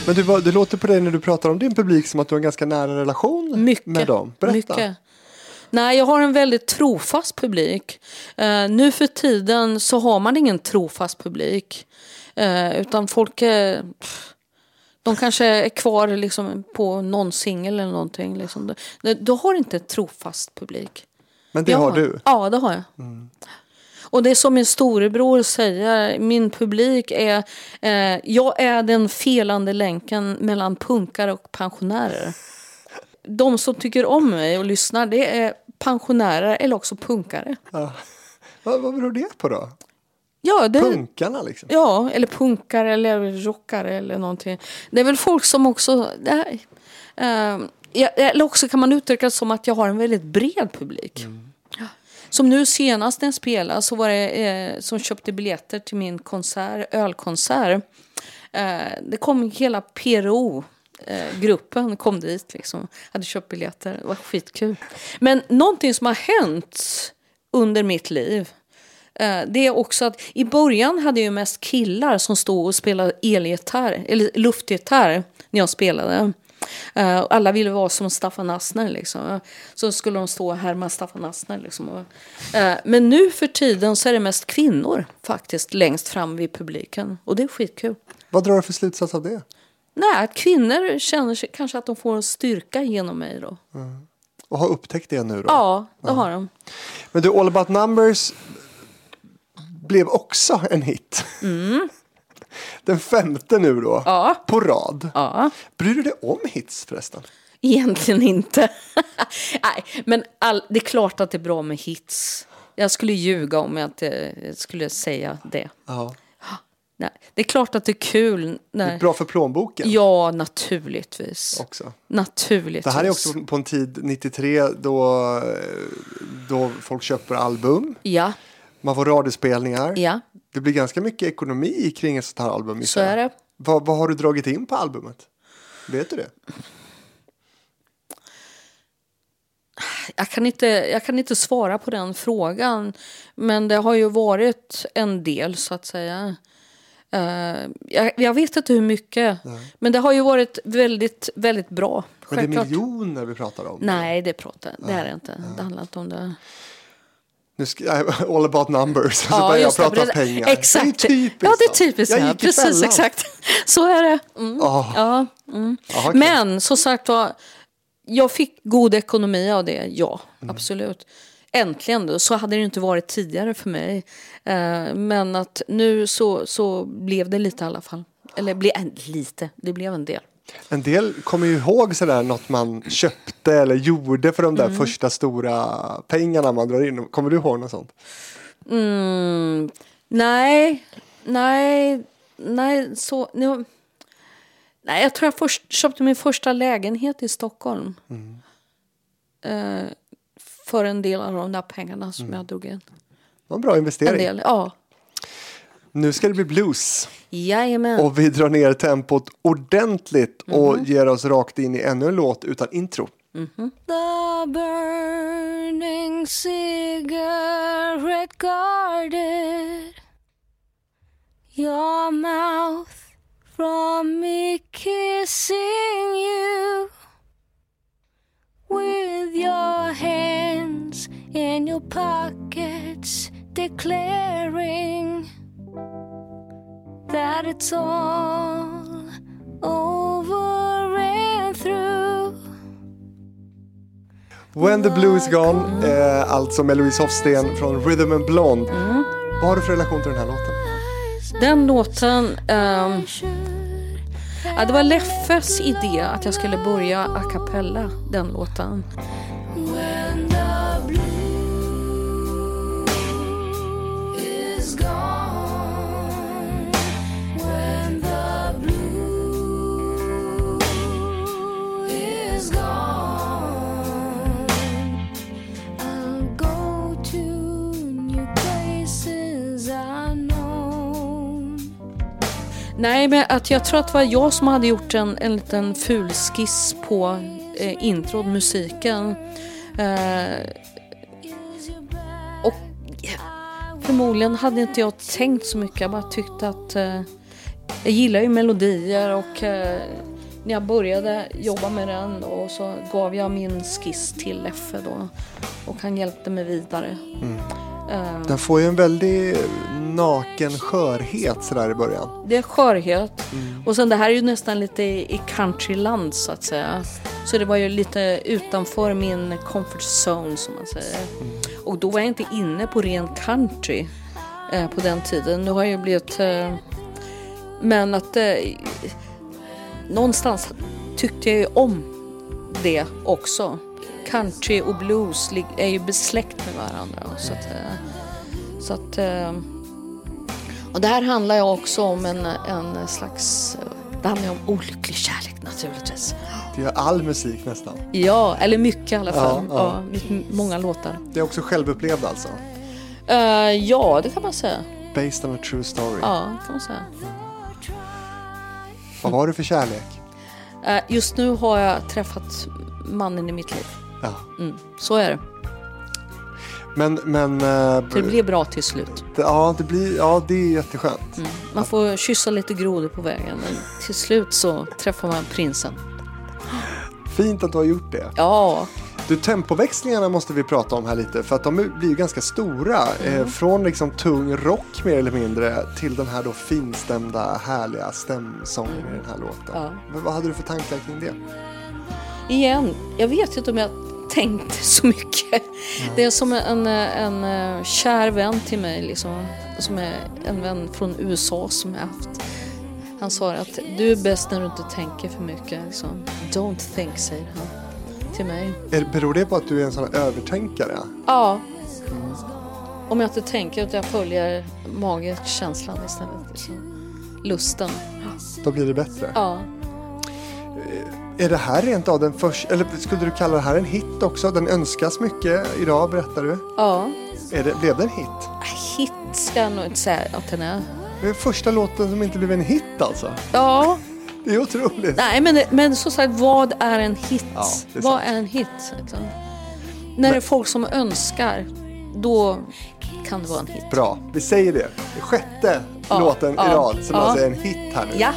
Men du, det låter på dig när du pratar om din publik som att du har en ganska nära relation mycket, med dem. Berätta. Mycket. Nej, jag har en väldigt trofast publik. Uh, nu för tiden så har man ingen trofast publik. Uh, utan folk uh, de kanske är kvar liksom på någon singel eller någonting. Liksom. Du, du har inte trofast publik. Men det jag har du? Ja, det har jag. Mm. Och det är som min storebror säger, min publik är, eh, jag är den felande länken mellan punkare och pensionärer. De som tycker om mig och lyssnar, det är pensionärer eller också punkare. Ja. Vad, vad beror det på då? Ja, det, punkarna liksom? Ja, eller punkare eller rockare eller någonting. Det är väl folk som också... Det här, eh, eller också kan man uttrycka det som att jag har en väldigt bred publik. Mm. Som nu senast när jag spelade så var det eh, som köpte biljetter till min konsert, ölkonsert. Eh, det kom hela P R O-gruppen, eh, kom dit liksom. Hade köpt biljetter, det var skitkul. Men någonting som har hänt under mitt liv, eh, det är också att i början hade jag ju mest killar som stod och spelade elgitarr, eller luftgitarr när jag spelade. Uh, alla ville vara som Staffan Astner liksom. Så skulle de stå här med Staffan Astner liksom. uh, Men nu för tiden så är det mest kvinnor faktiskt längst fram vid publiken. Och det är skitkul. Vad drar du för slutsats av det? Nej, att kvinnor känner sig, kanske att de får styrka genom mig då. Mm. Och har upptäckt det nu då? Ja, det ja. har de. Men du, All About Numbers blev också en hit. Mm. Den femte nu då, ja. på rad. Ja. Bryr du dig om hits förresten? Egentligen inte. Nej, men all, det är klart att det är bra med hits. Jag skulle ljuga om jag inte skulle säga det. Ja. Nej, det är klart att det är kul. När... Det är bra för plånboken. Ja, naturligtvis. Också. Naturligtvis. Det här är också på en tid, nittiotre, då, då folk köper album. Ja. Man får radiospelningar. Ja. Det blir ganska mycket ekonomi kring ett sånt här album. Så är det. Vad, vad har du dragit in på albumet? Vet du det? Jag kan inte, jag kan inte svara på den frågan. Men det har ju varit en del, så att säga. Uh, jag, jag vet inte hur mycket. Nej. Men det har ju varit väldigt, väldigt bra. Men självklart. Det är miljoner vi pratar om. Nej, det pratar det är det inte. Nej. Det handlar inte om det... Nu sk- all about numbers. Ja, så börjar jag prata det, pengar. Exakt. Det är typiskt. Ja, det är typiskt. Ja, precis, exakt. Så är det. Mm. Oh. Ja. Mm. Aha, okay. Men som sagt var, jag fick god ekonomi av det. Ja, mm. absolut. äntligen, så hade det inte varit tidigare för mig. Eh, men att nu så, så blev det lite i alla fall. Eller blev en, lite, det blev en del. En del kommer ju ihåg sådär något man köpte eller gjorde för de där mm. första stora pengarna man drar in. Kommer du ihåg något sånt? Mm, nej, nej, nej, så... Nu, nej, jag tror jag först, köpte min första lägenhet i Stockholm. Mm. Eh, för en del av de där pengarna som mm. jag drog in. Vad en bra investering. En del, ja. Nu ska det bli blues. Jajamän. Och vi drar ner tempot ordentligt mm-hmm. och ger oss rakt in i ännu en låt utan intro. Mm-hmm. The burning cigarette guarded your mouth from me kissing you with your hands in your pockets declaring that it's all over and through. When the Blues Gone, eh, alltså med Louise Hoffsten från Rhythm and Blonde. Mm. Vad har du för relation till den här låten? Den låten... Um, ja, det var Leffes idé att jag skulle börja a cappella, den låten. Nej, men att jag tror att det var jag som hade gjort en, en liten ful skiss på eh, introd, musiken. Eh, och yeah, förmodligen hade inte jag tänkt så mycket. Jag bara tyckte att eh, jag gillar ju melodier och eh, när jag började jobba med den och så gav jag min skiss till Leffe då och han hjälpte mig vidare. Mm. Uh, den får ju en väldigt naken skörhet sådär i början. Det är skörhet. Mm. Och sen det här är ju nästan lite i countryland så att säga. Så det var ju lite utanför min comfort zone som man säger. Mm. Och då var jag inte inne på ren country eh, på den tiden. Nu har jag ju blivit... Eh, men att... Eh, någonstans tyckte jag ju om det också. Country och blues är ju besläkt med varandra. Så att, så att, och det här handlar ju också om en, en slags... Det handlar om olycklig kärlek naturligtvis. Det gör all musik nästan. Ja, eller mycket i alla fall. Ja, ja. Ja, många låtar. Det är också självupplevd alltså? Uh, ja, det kan man säga. Based on a true story. Ja, det kan man säga. Vad har du för kärlek? Uh, just nu har jag träffat mannen i mitt liv. Ja. Mm, så är det. Men, men, uh, det blir bra till slut. Det, ja, det blir, ja, det är jätteskönt. Mm. Man får kyssa lite grodor på vägen. Men till slut så träffar man prinsen. Fint att du har gjort det. Ja. Du, tempoväxlingarna måste vi prata om här lite. För att de blir ju ganska stora. Mm. Eh, från liksom tung rock mer eller mindre till den här då finstämda, härliga stämsången mm. i den här låten. Ja. Vad hade du för tankar kring det? Igen, jag vet inte om jag tänkte så mycket. Mm. Det är som en, en, en kär vän till mig, liksom, som är en vän från U S A som jag haft. Han sa att du är bäst när du inte tänker för mycket. Liksom. Don't think, säger han till mig. Är, beror det på att du är en sån här övertänkare? Ja. Mm. Om jag inte tänker utan jag följer magkänslan istället. Liksom. Lusten. Då blir det bättre? Ja. Är det här rent av den första, eller skulle du kalla det här en hit också? Den önskas mycket idag, berättar du? Ja. Är det, blev det en hit? Hit ska jag nog inte säga att den är. Det är första låten som inte blev en hit alltså. Ja. Det är otroligt. Nej, men, men så sagt, vad är en hit? Ja, är vad sant. Är en hit? Liksom? När men. Det är folk som önskar, då kan det vara en hit. Bra, vi säger det. Det sjätte ja, låten ja, i rad som ja. Alltså är en hit här nu. Ja.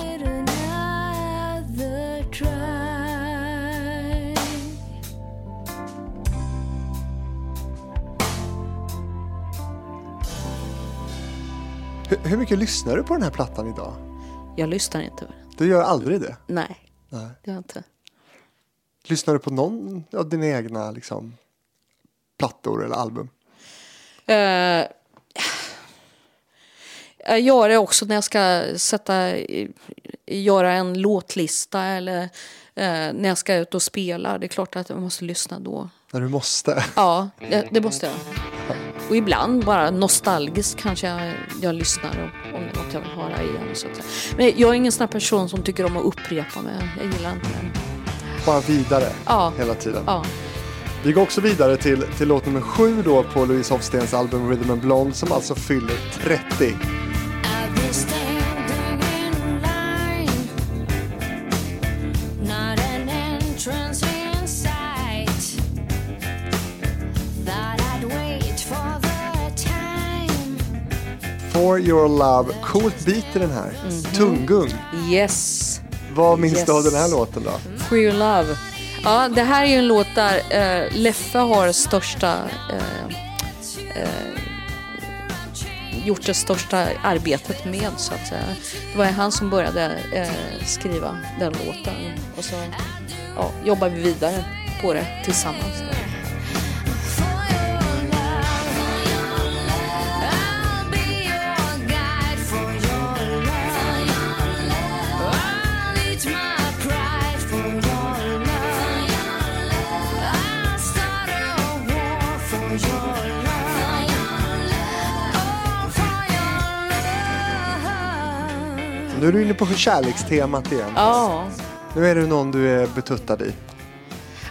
Hur mycket lyssnar du på den här plattan idag? Jag lyssnar inte på den. Du gör aldrig det? Nej, Nej. Det gör jag inte. Lyssnar du på någon av dina egna liksom, plattor eller album? Uh, jag gör det också när jag ska sätta, göra en låtlista eller uh, när jag ska ut och spela. Det är klart att jag måste lyssna då. När du måste? Ja, det, det måste jag. Och ibland bara nostalgiskt kanske jag, jag lyssnar om det är något jag vill höra igen. Och sånt. Men jag är ingen sån här person som tycker om att upprepa mig. Jag gillar inte det. Bara vidare ja. hela tiden. Ja. Vi går också vidare till, till låt nummer sju då på Louise Hoffstens album Rhythm and Blonde som alltså fyller trettio. For Your Love, coolt beat i den här. Mm-hmm. Tunggung. Yes. Vad minns yes. du av den här låten då? For Your Love. Ja, det här är ju en låt där eh, Leffe har största eh, eh, gjort det största arbetet med, så att säga. Det var han som började eh, skriva den låten och så ja, jobbar vi vidare på det tillsammans då. Nu är du inne på kärlekstemat igen. Ja. Nu är det någon du är betuttad i.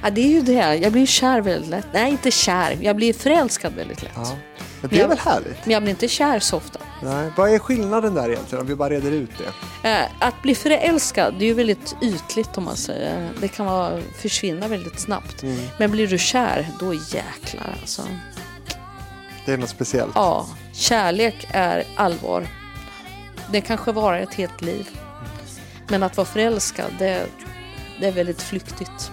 Ja, det är ju det. Jag blir kär väldigt lätt. Nej, inte kär. Jag blir förälskad väldigt lätt. Ja. Men det är jag, väl härligt? Men jag blir inte kär så ofta. Nej. Vad är skillnaden där egentligen? Om vi bara reder ut det. Att bli förälskad, det är ju väldigt ytligt om man säger. Det kan vara, försvinna väldigt snabbt. Mm. Men blir du kär, då jäklar alltså. Det är något speciellt. Ja. Kärlek är allvar. Det kanske vara ett helt liv. Men att vara förälskad, det, det är väldigt flyktigt.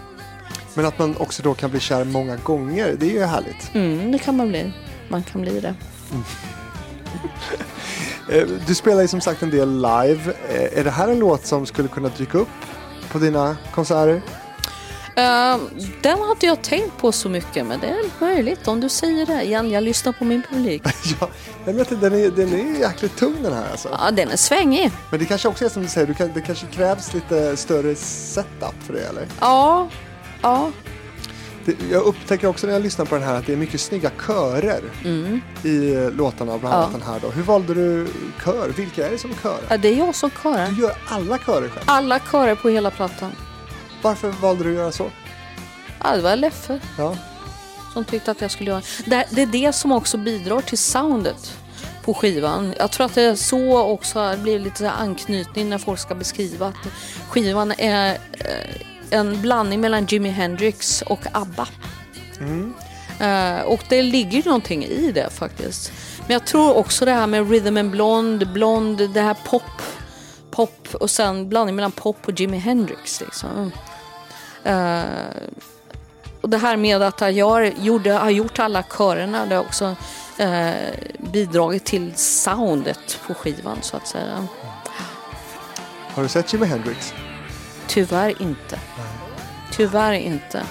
Men att man också då kan bli kär många gånger, det är ju härligt. Mm, det kan man bli. Man kan bli det. Mm. Du spelar ju som sagt en del live. Är det här en låt som skulle kunna dyka upp på dina konserter? Uh, den hade jag tänkt på så mycket, men det är möjligt om du säger det igen. Jag lyssnar på min publik. Ja, jag vet inte, den är, den är jäkligt tung den här alltså. Ja, den är svängig. Men det kanske också är som du säger, du kan, det kanske krävs lite större setup för det, eller? Ja, ja. Det, jag upptäcker också när jag lyssnar på den här att det är mycket snygga körer mm. i låtarna, bland annat ja. den här då. Hur valde du kör? Vilka är det som körar? Ja, det är jag som körar. Du gör alla körer själv? Alla körer på hela plattan. Varför valde du att göra så? Ja, det var Leffe ja. som tyckte att jag skulle göra. Det, det är det som också bidrar till soundet på skivan. Jag tror att det är så också, det blir lite anknytning när folk ska beskriva att skivan är en blandning mellan Jimi Hendrix och ABBA. Mm. Och det ligger någonting i det faktiskt. Men jag tror också det här med Rhythm and Blonde, Blonde, det här pop. Pop och sen blandning mellan pop och Jimi Hendrix liksom. Uh, och det här med att jag gör, gjorde, har gjort alla körerna, det har också uh, bidragit till soundet på skivan så att säga. Har du sett Jimi Hendrix? Tyvärr inte. Tyvärr inte.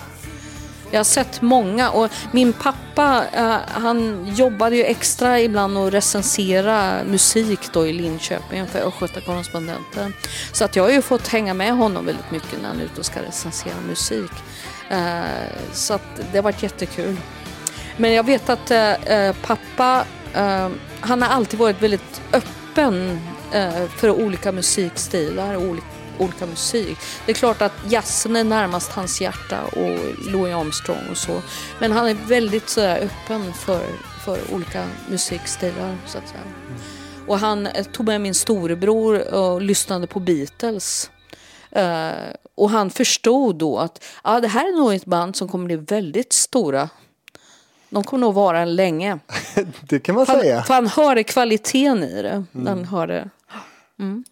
Jag har sett många och min pappa uh, han jobbade ju extra ibland och recensera musik då i Linköping för Östgöta Korrespondenten. Så att jag har ju fått hänga med honom väldigt mycket när han är ute och ska recensera musik. Uh, så att det har varit jättekul. Men jag vet att uh, pappa uh, han har alltid varit väldigt öppen uh, för olika musikstilar och olika olika musik. Det är klart att jazzen är närmast hans hjärta och Louis Armstrong och så. Men han är väldigt så där, öppen för, för olika musikstilar så att säga. Mm. Och han tog med min storebror och lyssnade på Beatles. Uh, och han förstod då att ah, det här är nog ett band som kommer bli väldigt stora. De kommer nog vara en länge. Det kan man han, säga. För han hörde kvaliteten i det. Mm. Han hörde... Mm.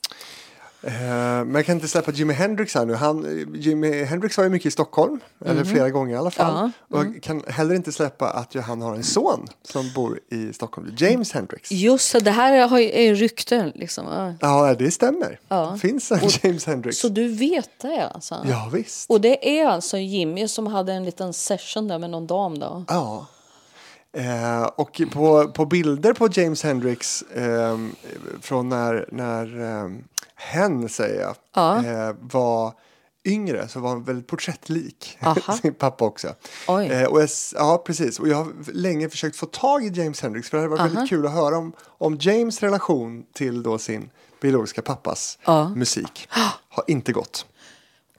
Uh, men jag kan inte släppa Jimi Hendrix här nu. Han, Jimi Hendrix var ju mycket i Stockholm mm. eller flera gånger i alla fall ja. mm. och jag kan heller inte släppa att han har en son som bor i Stockholm, James Hendrix. Just det, det här är ju rykten liksom. Ja, det stämmer ja. Finns en och, James Hendrix. Så du vet det alltså? Ja, visst. Och det är alltså Jimmy som hade en liten session där med någon dam då. Ja. Eh, och på, på bilder på James Hendricks eh, från när, när eh, hen, säger jag, ja. eh, var yngre, så var han väldigt porträttlik sin pappa också. Eh, och jag, ja, precis. Och jag har länge försökt få tag i James Hendricks, för det var varit Aha. väldigt kul att höra om, om James relation till då sin biologiska pappas ja. musik. Har inte gått.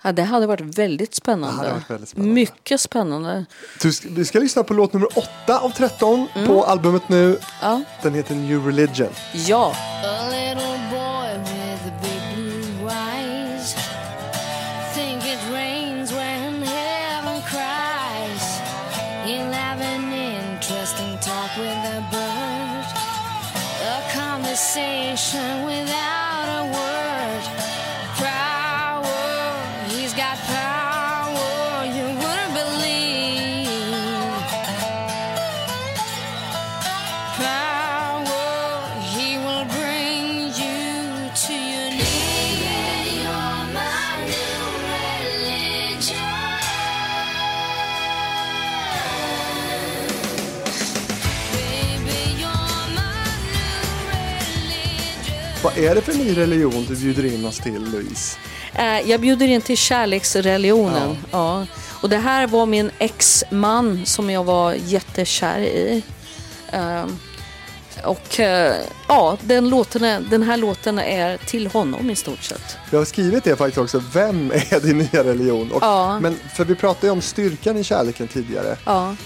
Ja, det hade varit väldigt spännande. Det hade varit väldigt spännande. Mycket spännande. Du ska, du ska lyssna på låt nummer åtta av tretton mm. på albumet nu. Ja. Den heter New Religion. Ja. A little boy with a big blue eyes, think it rains when heaven cries. He'll have an interesting talk with a bird, a conversation without a word. Vad är det för ny religion du bjuder in oss till, Louise? Jag bjuder in till kärleksreligionen. Ja. Ja. Och det här var min ex-man som jag var jättekär i. Och ja, den, låten, den här låten är till honom i stort sett. Jag har skrivit det faktiskt också. Vem är din nya religion? Och, ja. Men, för vi pratade ju om styrkan i kärleken tidigare. Ja.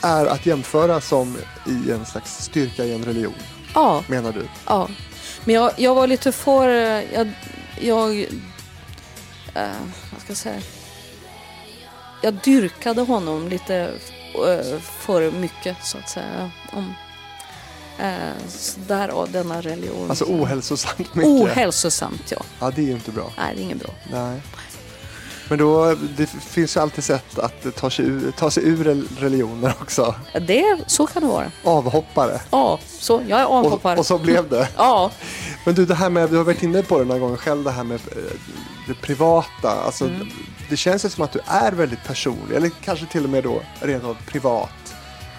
Är att jämföra som i en slags styrka i en religion. Ja. Menar du? Ja. Men jag, jag var lite för... Jag, jag, äh, vad ska jag säga? Jag dyrkade honom lite äh, för mycket, så att säga. Om, äh, därav denna religion. Alltså ohälsosamt mycket. Ohälsosamt, ja. Ja, det är ju inte bra. Nej, det är inget bra. Nej. Men då, det finns ju alltid sätt att ta sig ur, ta sig ur religioner också. Det, så kan det vara. Avhoppare. Ja, så, jag är avhoppare. Och, och så blev det. Ja. Men du, det här med, du har varit inne på det några gånger själv, det här med det privata. Alltså, mm. det känns ju som att du är väldigt personlig, eller kanske till och med då redan privat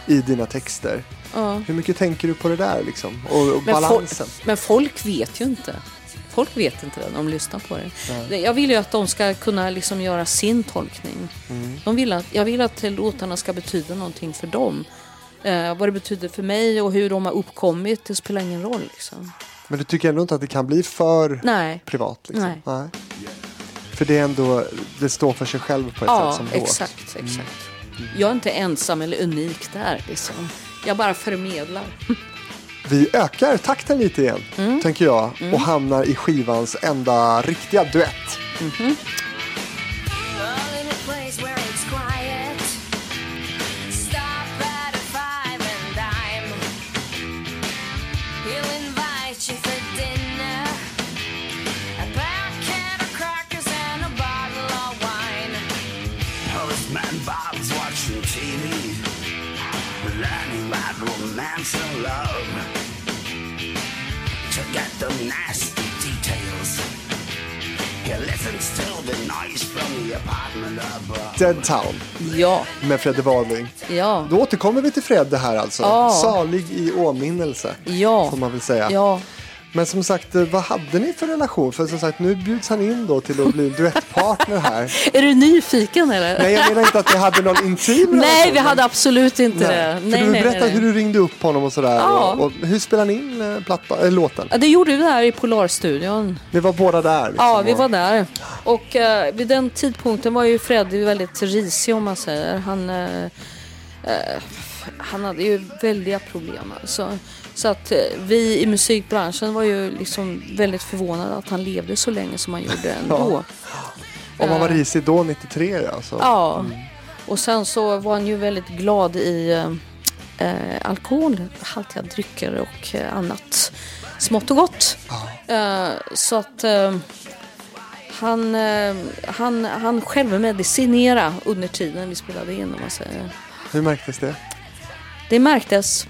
i dina texter. Ja. Hur mycket tänker du på det där liksom? Och, och men balansen. Fol- men folk vet ju inte. Folk vet inte det, de lyssnar på det. Nej. Jag vill ju att de ska kunna liksom göra sin tolkning. Mm. De vill att, jag vill att låtarna ska betyda någonting för dem. Eh, vad det betyder för mig och hur de har uppkommit, det spelar ingen roll. Liksom. Men du tycker ändå inte att det kan bli för Nej. privat? Liksom? Nej. Nej. För det är ändå, det står för sig själv på ett ja, sätt som låt. Exakt, exakt. Mm. Jag är inte ensam eller unik där. Liksom. Jag bara förmedlar. Vi ökar takten lite igen, mm. tänker jag. Mm. Och hamnar i skivans enda riktiga duett. Mm-hmm. The nasty details. He listens to the noise from the apartment above. Dead Town. Ja. Med Freddie Wadling. Ja. Då återkommer vi till Fred här alltså. Ja. Salig i åminnelse. Ja. Får man väl säga. Ja. Men som sagt, vad hade ni för relation? För som sagt, nu bjuds han in då till att bli en duettpartner här. Är du nyfiken eller? Nej, jag menar inte att vi hade någon intim relation. Nej, vi hade absolut inte nej. det. Nej, för du nej, berättade nej, hur du ringde upp honom och sådär. Ja. Och, och hur spelade ni in platta, äh, låten? Ja, det gjorde vi här i Polarstudion. Vi var båda där. Liksom. Ja, vi var där. Och uh, vid den tidpunkten var ju Freddie väldigt risig, om man säger. Han, uh, uh, han hade ju väldiga problem alltså. Så att vi i musikbranschen var ju liksom väldigt förvånade att han levde så länge som han gjorde ändå. Ja. Om han var risig då, nittiotre alltså. Ja, mm. och sen så var han ju väldigt glad i eh, alkohol, haltiga drycker och eh, annat smått och gott. Ja. Eh, så att eh, han, eh, han, han själv medicinerade under tiden vi spelade in, om man säger. Hur märktes det? Det märktes...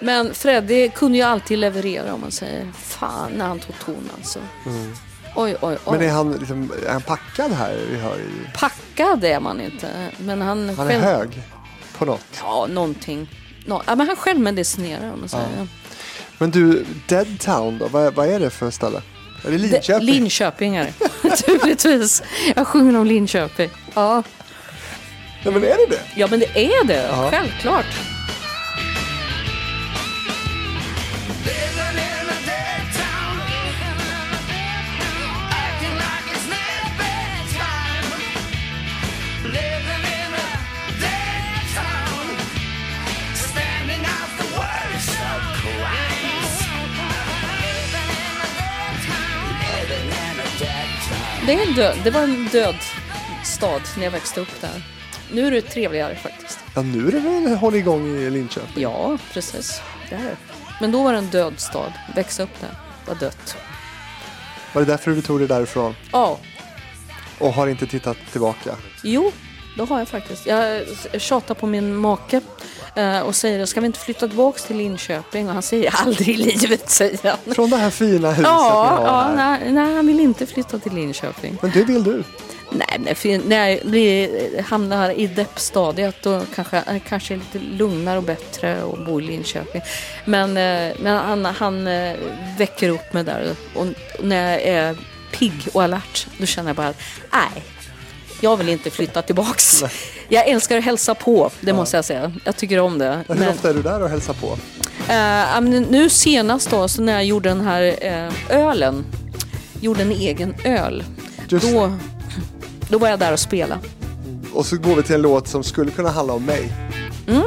Men Freddie kunde ju alltid leverera, om man säger. Fan, när han tog ton alltså. Mm. Oj, oj, oj. Men är han, liksom, är han packad här? Vi hör ju. Packad är man inte. Men han, han är själv... hög. på något. Ja, någonting. Nå- ja, men han själv medicinerar, om man säger. Ja. Men du, Deadtown då? Vad, vad är det för ställe? Är det Linköping? De- Linköping är det, naturligtvis. Jag sjunger om Linköping. Ja. Ja, men är det det? Ja, men det är det. Ja. Självklart. Det, är död. Det var en död stad när jag växte upp där. Nu är det trevligare faktiskt. Ja, nu är det väl håll igång i Linköping. Ja, precis. Det är. Men då var det en död stad. Växa upp där. Var dött. Var det därför du tog det därifrån? Ja. Och har inte tittat tillbaka? Jo, det har jag faktiskt. Jag tjatar på min make och säger, ska vi inte flytta tillbaka till Linköping? Och han säger, aldrig i livet, säger han. Från det här fina huset ja, vi har ja, här. Nej, nej, han vill inte flytta till Linköping. Men det vill du? Nej, nej, när vi hamnar här i deppstadiet då kanske, kanske är lite lugnare och bättre och bo i Linköping. Men, men han, han väcker upp mig där. Och när jag är pigg och alert, då känner jag bara att nej, jag vill inte flytta tillbaks. Nej. Jag älskar att hälsa på, det ja. måste jag säga. Jag tycker om det. Hur men... ofta är du där och hälsar på? Uh, nu senast då, så när jag gjorde den här uh, ölen, gjorde en egen öl. Just då... Då var jag där och spela. Och så går vi till en låt som skulle kunna handla om mig. Mm.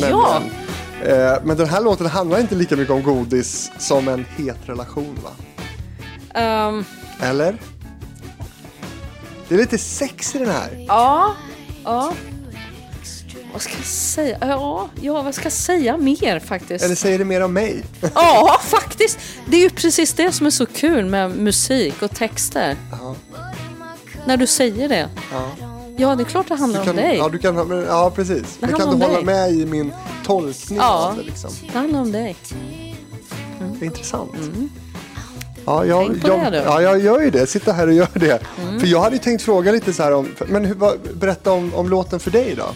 Ja. Eh, men den här låten handlar inte lika mycket om godis som en het relation, va? Um. Eller? Det är lite sex i den här. Ja, ja. Vad ska jag säga? Ja, ja, vad ska jag säga mer faktiskt? Eller säger det mer om mig? Ja, faktiskt. Det är ju precis det som är så kul med musik och texter. Ja. När du säger det. Ja. Ja, det är klart det handlar kan, om dig. Ja, du kan, ja precis. Det jag kan inte hålla dig. Med i min tolkning ja, av det. Liksom. Det handlar om dig. Mm. Det är intressant. Mm. Ja, jag, Tänk på jag, det, ja, jag gör ju det. Sitta här och gör det. Mm. För jag hade ju tänkt fråga lite så här om... Men hur, vad, berätta om, om låten för dig då.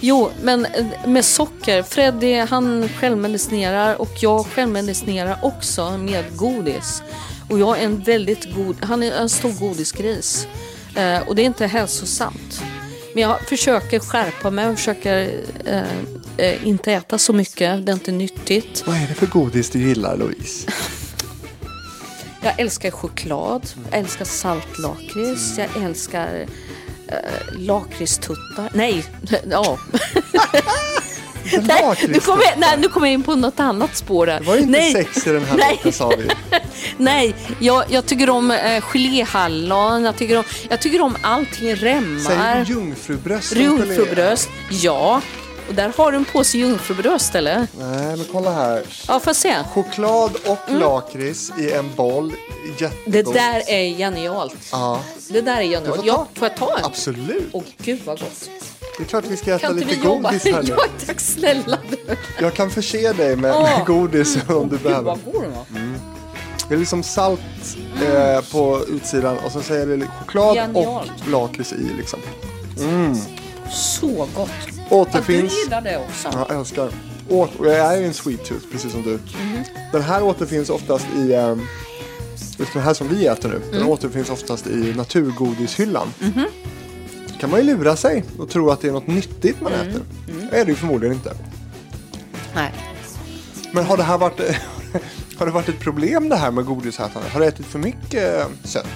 Jo, men med socker. Freddie, han självmedicinerar och jag självmedicinerar också med godis. Och jag är en väldigt god... Han är en stor godisgris. Eh, och det är inte hälsosamt. Men jag försöker skärpa mig och försöker eh, eh, inte äta så mycket. Det är inte nyttigt. Vad är det för godis du gillar, Louise? Jag älskar choklad. Jag älskar saltlakrits. Jag älskar eh, lakritstuttar. Nej, ja. Nej, nu kommer jag, nej, nu kommer jag in på något annat spår där. Det var inte nej. sex i den här låten, sa vi. Nej, jag, jag tycker om eh, geléhallon, jag tycker om, jag tycker om allting remmar. Säger du jungfrubröst? Jungfrubröst, ja. Och där har du en påse jungfrubröst, eller? Nej, men kolla här. Ja, får se. Choklad och mm. lakrits i en boll. Jättegott. Det där är genialt. Ja. Det där är genialt. Får jag, får jag ta en? Absolut. Åh, gud vad gott. Det är klart vi ska äta lite godis här nu. Ja, tack snälla. Jag kan förse dig med, oh. med godis mm. om du behöver. Gud, vad god den var. Mm. Det är liksom salt mm. eh, på utsidan och så säger det choklad genialt. Och lakrits i liksom. Mm. Så gott. Återfinns. Jag gillar det också. Ja, jag älskar. Åt... Jag är ju en sweet tooth, precis som du. Mm. Den här återfinns oftast i... Eh, den här som vi äter nu. Den mm. återfinns oftast i naturgodishyllan. Mm. Kan man ju lura sig och tro att det är något nyttigt man mm. äter. Mm. Det är det ju förmodligen inte. Nej. Men har det här varit... Har det varit ett problem det här med godisätande? Har du ätit för mycket sött?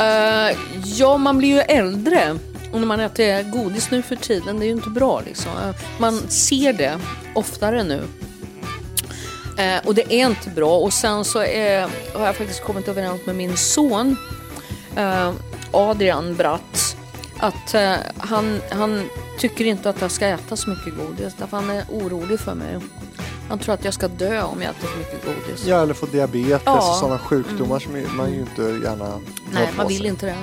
Uh, ja, man blir ju äldre. Och när man äter godis nu för tiden, det är ju inte bra liksom. Man ser det oftare nu. Eh, och det är inte bra. Och sen så är, har jag faktiskt kommit överens med min son eh, Adrian Bratt att eh, han, han tycker inte att jag ska äta så mycket godis. Därför han är orolig för mig. Han tror att jag ska dö om jag äter för mycket godis. Ja, eller få diabetes ja. Och sådana sjukdomar mm. som man ju inte gärna... Nej, man vill inte det.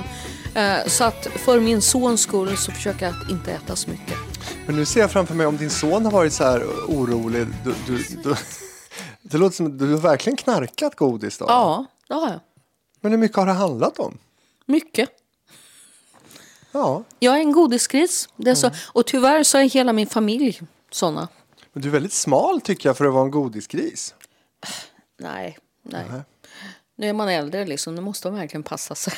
Så att för min sons skull så försöker jag att inte äta så mycket. Men nu ser jag framför mig om din son har varit så här orolig. Du, du, du, det låter som att du har verkligen knarkat godis då. Ja, det har jag. Men hur mycket har det handlat om? Mycket. Ja. Jag är en godisgris. Det är så, och tyvärr så är hela min familj såna. Men du är väldigt smal tycker jag för att vara en godisgris. Nej, nej. nej. Nu är man äldre liksom, nu måste man verkligen passa sig.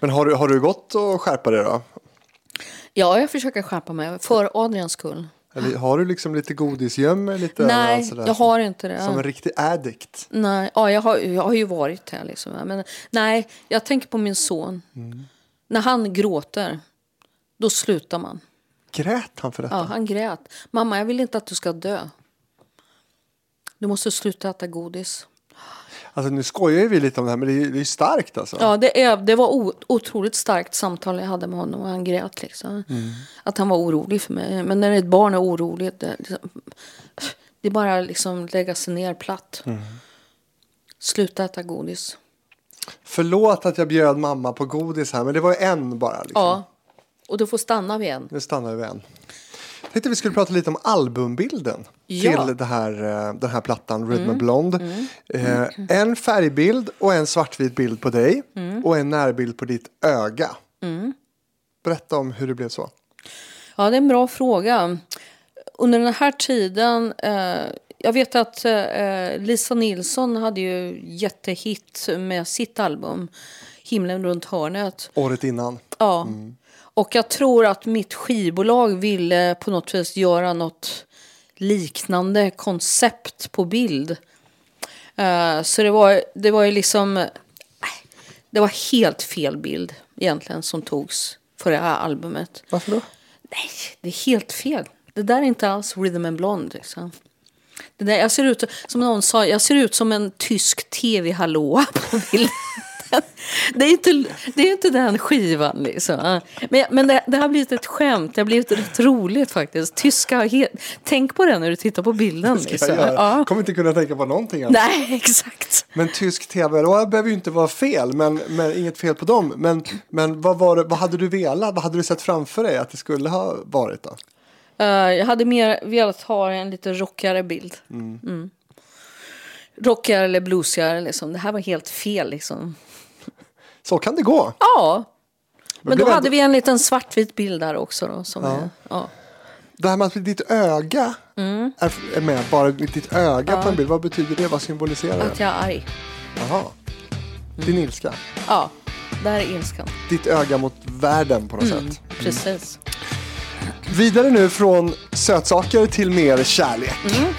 Men har du, har du gått och skärpa dig då? Ja, jag försöker skärpa mig för Adrians skull. Eller, har du liksom lite godisgöm? Lite, nej, sådär, jag har inte det. Som en riktig addict? Nej, ja, jag, har, jag har ju varit här liksom. Men, nej, jag tänker på min son. Mm. När han gråter, då slutar man. Grät han för detta? Ja, han grät. Mamma, jag vill inte att du ska dö. Du måste sluta äta godis. Alltså nu skojar ju vi lite om det här, men det är ju starkt alltså. Ja, det, är, det var o, otroligt starkt samtal jag hade med honom och han grät liksom. Mm. Att han var orolig för mig. Men när ett barn är oroligt, det, det är bara liksom lägga sig ner platt. Mm. Sluta äta godis. Förlåt att jag bjöd mamma på godis här, men det var ju en bara. Liksom. Ja, och då får stanna vid en. Nu stannar vi än. Jag tänkte vi skulle prata lite om albumbilden ja. till det här, den här plattan Rhythm mm. Blonde. Mm. Eh, mm. En färgbild och en svartvit bild på dig mm. och en närbild på ditt öga. Mm. Berätta om hur det blev så. Ja, det är en bra fråga. Under den här tiden, eh, jag vet att eh, Lisa Nilsson hade ju jättehit med sitt album Himlen runt hörnet. Året innan. Ja. Mm. Och jag tror att mitt skivbolag ville på något vis göra något liknande koncept på bild. Uh, så det var, det var ju liksom... Det var helt fel bild egentligen som togs för det här albumet. Varför då? Nej, det är helt fel. Det där är inte alls Rhythm and Blonde. Liksom. Det där, jag ser ut, som någon sa, jag ser ut som en tysk tv-hallåa på bilden. Det är, inte, det är inte den skivan liksom. Men, men det, det har blivit ett skämt. Det har blivit rätt roligt faktiskt. Tyska har helt... Tänk på det när du tittar på bilden liksom. Ja. Kommer inte kunna tänka på någonting annars. Nej, exakt. Men tysk tv, då behöver ju inte vara fel. Men, men inget fel på dem. Men, men vad, var det, vad hade du velat? Vad hade du sett framför dig att det skulle ha varit då? Uh, jag hade mer velat ha en lite rockigare bild. Mm. Mm. Rockigare eller bluesigare liksom. Det här var helt fel liksom. Så kan det gå. Ja. Men då hade vi en liten svartvit bild där också. Då, som ja. Är, ja. Det här med att ditt öga mm. är med, bara ditt öga ja. På en bild. Vad betyder det? Vad symboliserar det? Att jag är arg. Jaha. Mm. Din ilska. Ja, det här är ilskan. Ditt öga mot världen på något mm. sätt. Mm. Precis. Vidare nu från sötsaker till mer kärlek. Mm.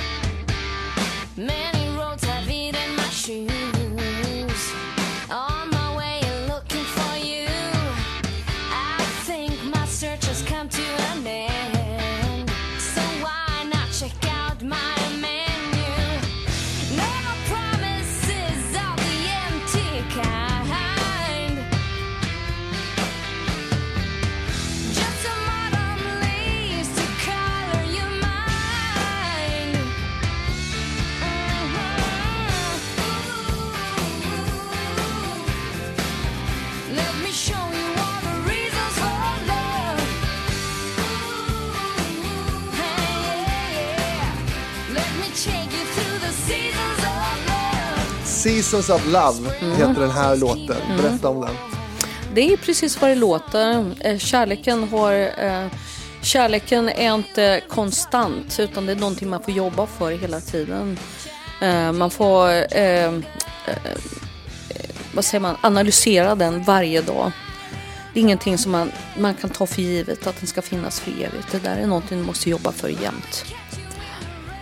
Seasons of Love heter mm. den här låten. Berätta om den. Det är precis vad det låter. Kärleken har eh, kärleken är inte konstant utan det är någonting man får jobba för hela tiden. Eh, man får eh, eh, vad säger man, analysera den varje dag. Det är ingenting som man, man kan ta för givet att den ska finnas för evigt. Det där är någonting man måste jobba för jämt.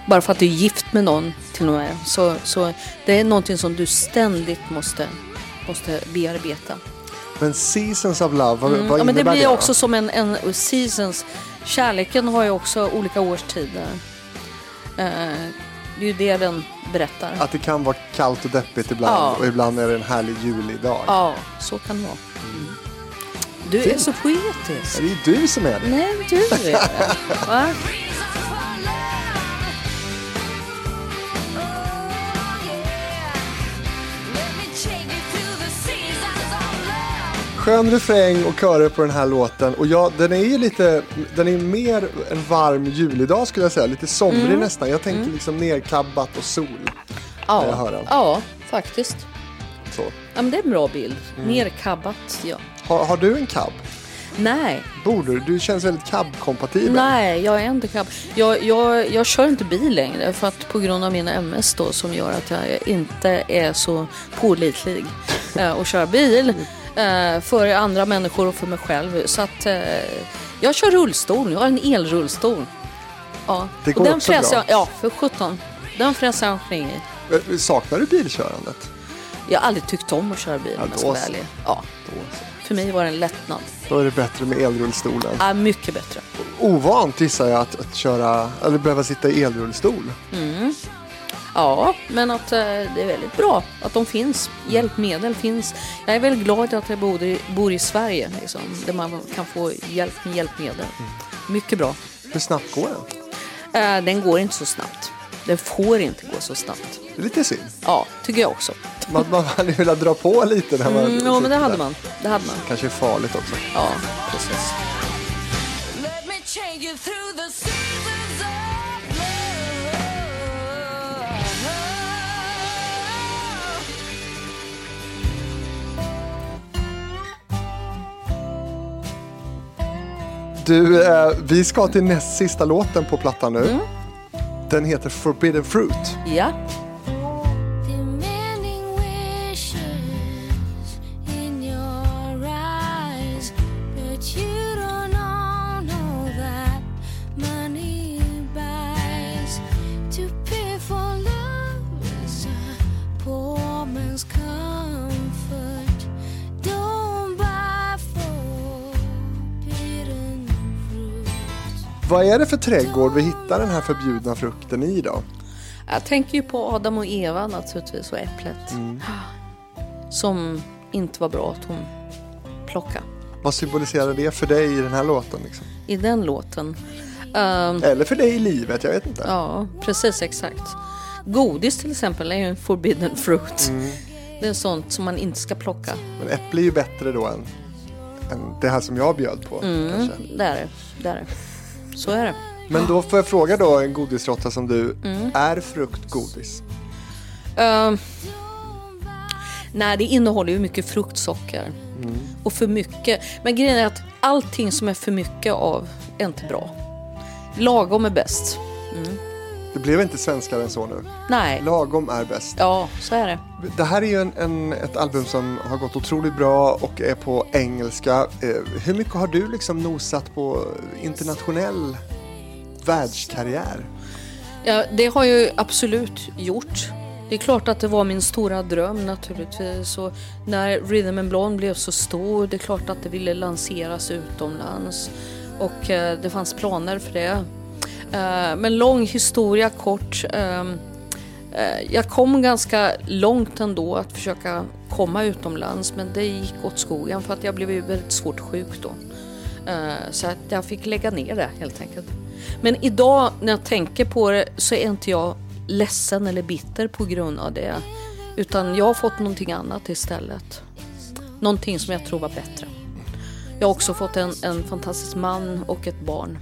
Bara för att du är gift med någon till och med. Så, så det är någonting som du ständigt måste, måste bearbeta. Men Seasons of Love, vad, mm. vad ja, men det blir det också som en, en Seasons. Kärleken har ju också olika årstider. Eh, det är ju det den berättar. Att det kan vara kallt och deppigt ibland. Ja. Och ibland är det en härlig julidag. Ja, så kan det vara. Mm. Du Fint. Är så poetisk. Det är ju du som är det. Nej, du är det. Va? Skön refräng och körer på den här låten. Och ja, den är ju lite, den är mer en varm julidag skulle jag säga. Lite somrig mm. nästan. Jag tänker mm. liksom nerkabbat och sol. Ja, jag hör den. Ja, faktiskt. Så. Ja, men det är en bra bild. Mm. Nerkabbat, ja. Har, har du en cab? Nej. Borde du? Du känns väldigt cab-kompatibel. Nej, jag är inte cab. Jag, jag, jag kör inte bil längre för att på grund av min M S då som gör att jag inte är så pålitlig eh, att köra bil. För andra människor och för mig själv. Så att eh, jag kör rullstol. Jag har en elrullstol. Ja. Det går och den också bra. Jag, ja, för sjutton. Den fräsar jag omkring i. Saknar du bilkörandet? Jag har aldrig tyckt om att köra bil. Ja, då så. Ja. Då så. För mig var det en lättnad. Då är det bättre med elrullstolen. Ja, mycket bättre. Ovant gissar jag att, att köra, eller behöva sitta i elrullstol. Mm. Ja, men att eh, det är väldigt bra att de finns. Hjälpmedel finns. Jag är väldigt glad att jag bor i, bor i Sverige liksom, där man kan få hjälp med hjälpmedel. Mm. Mycket bra. Hur snabbt går den? Eh, den går inte så snabbt. Den får inte gå så snabbt. Det är lite synd. Ja, tycker jag också. Man, man hade velat dra på lite när man... Mm, ja, men det hade man. det hade man. Kanske farligt också. Ja, precis. Let me take you through the seasons of love. Du, eh, vi ska till näst sista låten på plattan nu. Mm. Den heter Forbidden Fruit. Ja. Vad är det för trädgård vi hittar den här förbjudna frukten i då? Jag tänker ju på Adam och Eva naturligtvis och äpplet. Mm. Som inte var bra att hon plockade. Vad symboliserar det för dig i den här låten? Liksom? I den låten? Um, Eller för dig i livet, jag vet inte. Ja, precis exakt. Godis till exempel är ju en forbidden fruit. Mm. Det är sånt som man inte ska plocka. Men äpple är ju bättre då än, än det här som jag bjöd på. Mm, kanske. Det är det, det är det. Så är det. Men då får jag fråga då en godisrotta som du. Mm. Är frukt godis? Uh, nej, det innehåller ju mycket fruktsocker. Mm. Och för mycket. Men grejen är att allting som är för mycket av är inte bra. Lagom är bäst. Mm. Det blev inte svenskare än så nu. Nej. Lagom är bäst. Ja, så är det. Det här är ju en, en, ett album som har gått otroligt bra och är på engelska. Eh, hur mycket har du liksom nosat på internationell världskarriär? Ja, det har jag ju absolut gjort. Det är klart att det var min stora dröm naturligtvis. Och när Rhythm and Blonde blev så stor, det är klart att det ville lanseras utomlands. Och eh, det fanns planer för det. Uh, men lång historia kort. Uh, uh, jag kom ganska långt ändå att försöka komma utomlands, men det gick åt skogen för att jag blev ju väldigt svårt sjuk då. Uh, så att jag fick lägga ner det helt enkelt. Men idag när jag tänker på det så är inte jag ledsen eller bitter på grund av det, utan jag har fått någonting annat istället. Någonting som jag tror var bättre. Jag har också fått en, en fantastisk man och ett barn.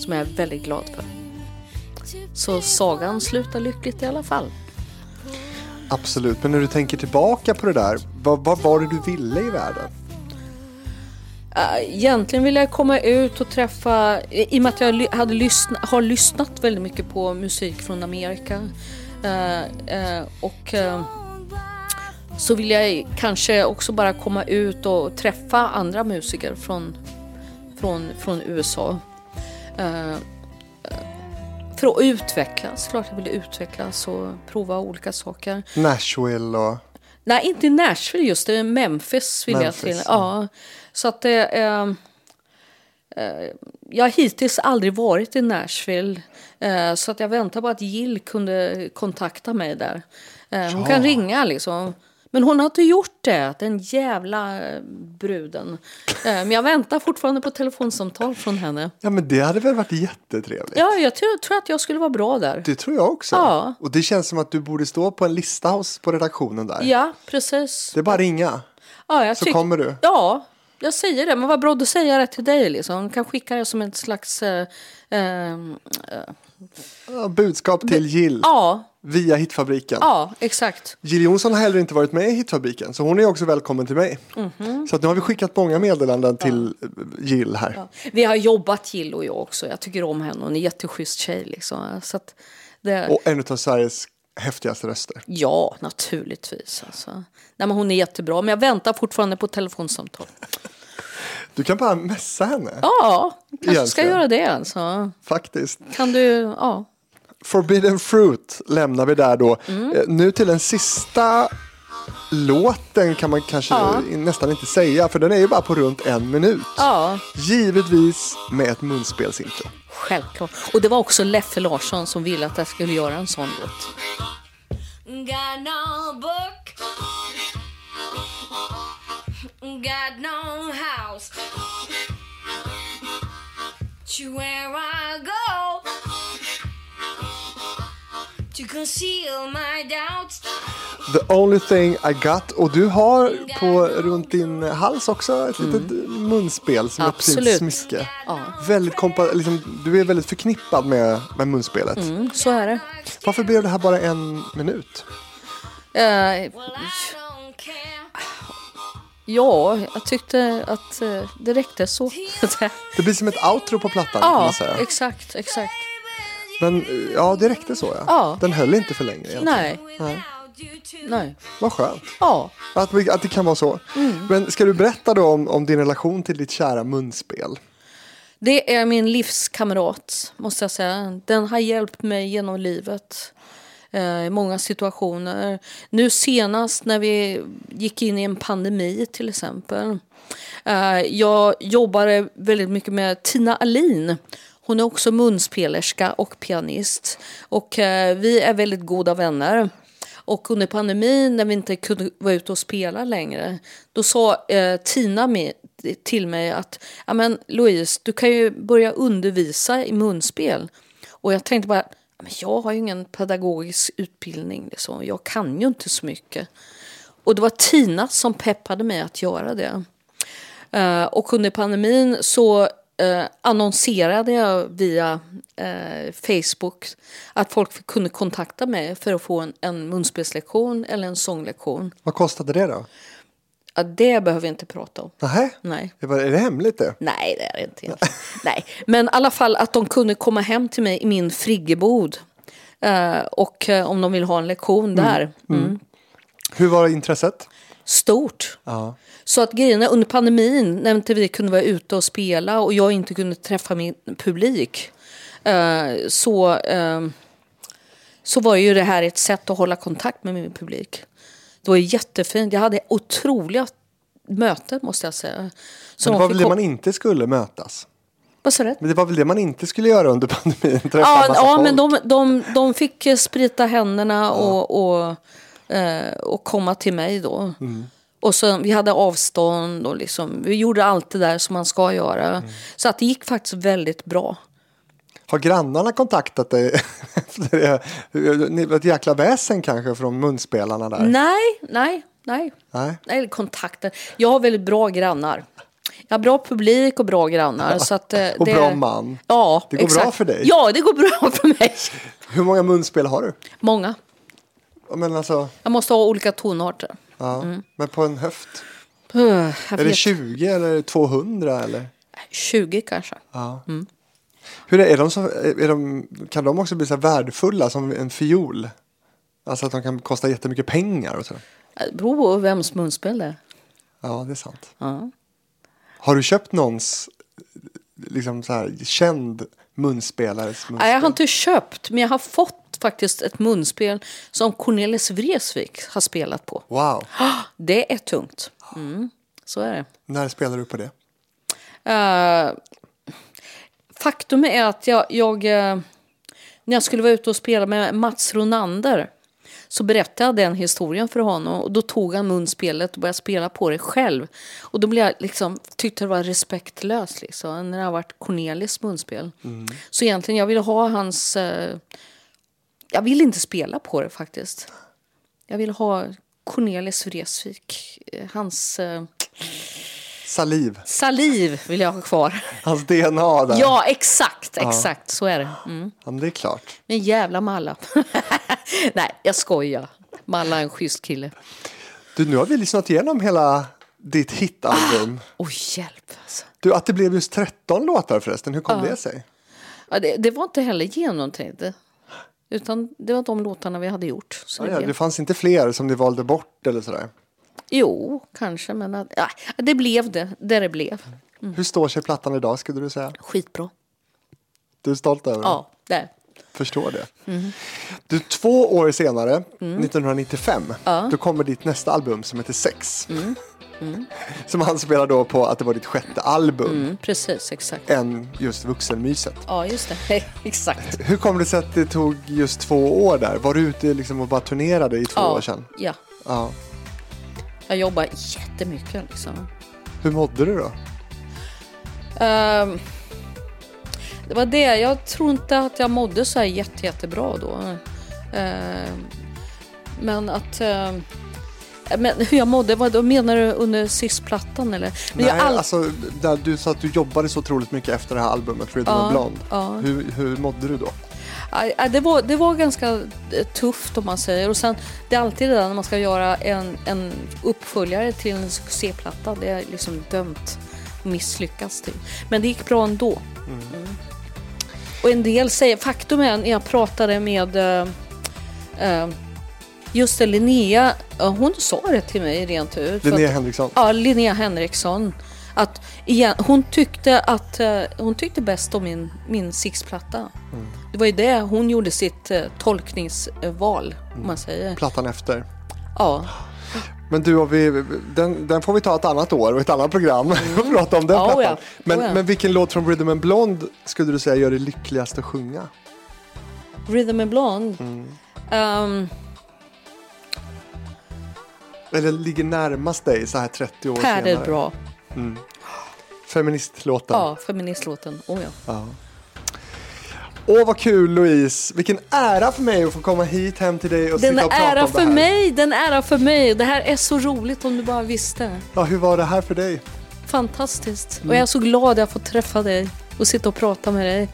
Som jag är väldigt glad för. Så sagan slutar lyckligt i alla fall. Absolut, men när du tänker tillbaka på det där, vad, vad var det du ville i världen? Egentligen ville jag komma ut och träffa, i och med att jag hade lyssnat, har lyssnat väldigt mycket på musik från Amerika. Och så ville jag kanske också bara komma ut och träffa andra musiker från, från, från U S A. Uh, För att utvecklas, klart jag ville utvecklas och prova olika saker. Nashville och... Nej, inte Nashville just, det är Memphis vill Memphis, jag till. Ja. Ja. Så att det är... Jag har hittills aldrig varit i Nashville, så att jag väntar på att Jill kunde kontakta mig där. Hon ja. kan ringa liksom. Men hon har inte gjort det, den jävla bruden. Men jag väntar fortfarande på telefonsamtal från henne. Ja, men det hade väl varit jättetrevligt. Ja, jag tror, tror att jag skulle vara bra där. Det tror jag också. Ja. Och det känns som att du borde stå på en lista hos på redaktionen där. Ja, precis. Det är bara att ringa. Ja, jag så tyck- kommer du. Ja, jag säger det, men vad bra, då säger jag det till dig liksom. Hon kan skicka det som ett slags eh, eh, eh. budskap till Jill. Ja. Via Hitfabriken. Ja, exakt. Jill Jonsson har heller inte varit med i Hitfabriken, så hon är också välkommen till mig. Mm-hmm. Så att nu har vi skickat många meddelanden ja. till Jill här. Ja. Vi har jobbat Jill och jag också. Jag tycker om henne, hon är en jätteschysst tjej liksom. Så att det... Och en av Sveriges häftigaste röster. Ja, naturligtvis. Alltså. Nej, men hon är jättebra, men jag väntar fortfarande på telefonsamtal. Du kan bara messa henne. Ja, kanske egentligen. Ska göra det alltså. Faktiskt. Kan du, ja. Forbidden Fruit lämnar vi där då. Mm. Nu till den sista låten kan man kanske ja. nästan inte säga, för den är ju bara på runt en minut. Ja. Givetvis med ett munspelsintro. Självklart. Och det var också Leif Larsson som ville att jag skulle göra en sån låt. Got no book, got no house, to where I go, to conceal my doubts. The only thing I got. Och du har på runt din hals också ett mm. litet munspel som absolut. Är precis smiske. Ja. Väldigt kompa- liksom, du är väldigt förknippad med, med munspelet. Mm, så är det. Varför blev det här bara en minut? Uh, ja, jag tyckte att uh, det räckte så. Det blir som ett outro på plattan ja, kan man säga. Ja, exakt, exakt. Men ja, det räckte så ja. ja. Den höll inte för länge egentligen. Nej. Nej. Nej. Vad skönt. Ja. Att, vi, att det kan vara så. Mm. Men ska du berätta då om, om din relation till ditt kära munspel? Det är min livskamrat, måste jag säga. Den har hjälpt mig genom livet. Eh, i många situationer. Nu senast när vi gick in i en pandemi till exempel. Eh, jag jobbade väldigt mycket med Tina Alin. Hon är också munspelerska och pianist. Och eh, vi är väldigt goda vänner. Och under pandemin när vi inte kunde vara ute och spela längre, då sa eh, Tina med, till mig att ja men Louise, du kan ju börja undervisa i munspel. Och jag tänkte bara, men jag har ju ingen pedagogisk utbildning liksom. Jag kan ju inte så mycket. Och det var Tina som peppade mig att göra det. Eh, och under pandemin så Eh, annonserade jag via eh, Facebook att folk kunde kontakta mig för att få en, en munspelslektion eller en sånglektion. Vad kostade det då? Ja, det behöver vi inte prata om. Aha. Nej. Det var, är det hemligt det? Nej, det är det inte. Nej. Men i alla fall att de kunde komma hem till mig i min friggebod eh, och eh, om de vill ha en lektion där. Mm. Mm. Hur var intresset? Stort. Ja. Så att grejerna under pandemin när inte vi kunde vara ute och spela och jag inte kunde träffa min publik eh, så, eh, så var ju det här ett sätt att hålla kontakt med min publik. Det var jättefint. Jag hade otroliga möten måste jag säga. Så men det var väl det man inte skulle mötas? Vad sa du? Men det var väl det man inte skulle göra under pandemin? Träffa ja, ja folk. Men de, de, de fick sprita händerna och... Ja. och och komma till mig då. Mm. Och så vi hade avstånd och liksom, vi gjorde allt det där som man ska göra. Mm. Så att det gick faktiskt väldigt bra. Har grannarna kontaktat dig efter det? Ni var ett jäkla väsen kanske från munspelarna där? Nej, nej, nej. Nej, nej kontakter. Jag har väldigt bra grannar. Jag har bra publik och bra grannar. Ja. Så att, eh, och det... bra man. Ja, det går exakt. Bra för dig. Ja, det går bra för mig. Hur många munspel har du? Många. Men alltså, jag måste ha olika tonarter. Ja, mm. Men på en höft? Uh, är det tjugo eller tvåhundra? Eller? tjugo kanske. Ja. Mm. Hur är, är de så, är de, kan de också bli så värdefulla som en fiol? Alltså att de kan kosta jättemycket pengar? Och så. Det beror på vems munspel det är. Ja, det är sant. Ja. Har du köpt någons liksom så här, känd munspelares munspel? Nej, jag har inte köpt, men jag har fått faktiskt ett munspel som Cornelis Vreeswijk har spelat på. Wow. Det är tungt. Mm, så är det. När spelar du på det? Uh, faktum är att jag, jag uh, när jag skulle vara ute och spela med Mats Ronander så berättade jag den historien för honom, och då tog han munspelet och började spela på det själv, och då blev jag liksom, tyckte det var respektlöst liksom, när det har varit Cornelis munspel. Mm. Så egentligen jag ville ha hans uh, jag vill inte spela på det faktiskt. Jag vill ha Cornelis Vreeswijk, hans uh, Saliv. Saliv vill jag ha kvar. Hans D N A där. Ja, exakt, exakt. Ja. Så är det. Mm. Ja, men det är klart. Men jävla Malla. Nej, jag skojar. Malla är en schysst kille. Du, nu har vi lyssnat igenom hela ditt hitalbum. Åh, ah, oh, hjälp alltså. Du, att det blev just tretton låtar förresten. Hur kom ah. det sig? Ja, det, det var inte heller genomtänkt. Utan det var de låtarna vi hade gjort. Så ah, det, ja, det fanns inte fler som ni valde bort eller sådär? Jo, kanske, men att, ja, det blev det, där det blev. Mm. Hur står sig plattan idag, skulle du säga? Skitbra. Du är stolt över det? Ja, det. Förstår det. Mm. Du, två år senare, mm. nittonhundranittiofem, ja. Då kommer ditt nästa album som heter Sex. Mm. Mm. Som han spelar då på att det var ditt sjätte album. Mm, precis, exakt. Än just vuxenmyset. Ja, just det. Exakt. Hur kom det sig att det tog just två år där? Var du ute liksom och bara turnerade i två ja. år sedan? Ja. Ja. Jag jobbar jättemycket liksom. Hur mådde du då? Uh, det var det. Jag tror inte att jag mådde så här jätte, jättebra då. Uh, men att... Uh, men hur jag mådde, vad då menar du under sistplattan eller? Men nej, jag all... alltså, där du sa att du jobbade så otroligt mycket efter det här albumet, Rhythm and Blonde. Uh. Hur, hur mådde du då? Det var, det var ganska tufft om man säger, och sen det är alltid det där när man ska göra en, en uppföljare till en succéplatta, det är liksom dömt misslyckas till, men det gick bra ändå. Mm. Mm. Och en del säger, faktum är när jag pratade med äh, just Linnea, hon sa det till mig rent ut. Linnea Henriksson? Ja, Linnea Henriksson. Att igen, hon tyckte att hon tyckte bäst om min min sixplatta. Mm. Det var ju det hon gjorde sitt tolkningsval, mm. om man säger. Plattan efter. Ja. Men du, vi, den, den får vi ta ett annat år och ett annat program och mm. prata om den plattan. Oh ja. Men, oh ja. men vilken låt från Rhythm and Blonde skulle du säga gör det lyckligast att sjunga? Rhythm and Blonde? Mm. Um, Eller ligger närmast dig så här trettio år här senare? Här är bra. Mm. Feministlåten. Ja, feministlåten. Oh, ja. Ja. Åh, vad kul, Louise. Vilken ära för mig att få komma hit hem till dig och den sitta och prata om det här. Mig, den ära för mig. Det här är så roligt om du bara visste. Ja, hur var det här för dig? Fantastiskt. Mm. Och jag är så glad att jag får träffa dig och sitta och prata med dig.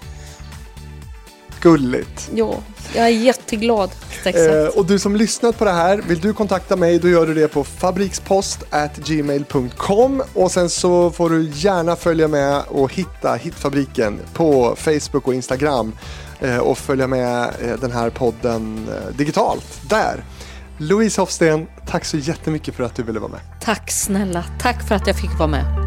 Gulligt. Ja, jag är jätteglad. Eh, och du som lyssnat på det här, vill du kontakta mig, då gör du det på fabrikspost at gmail dot com, och sen så får du gärna följa med och hitta Hitfabriken på Facebook och Instagram, eh, och följa med eh, den här podden eh, digitalt där. Louise Hoffsten, tack så jättemycket för att du ville vara med. Tack snälla, tack för att jag fick vara med.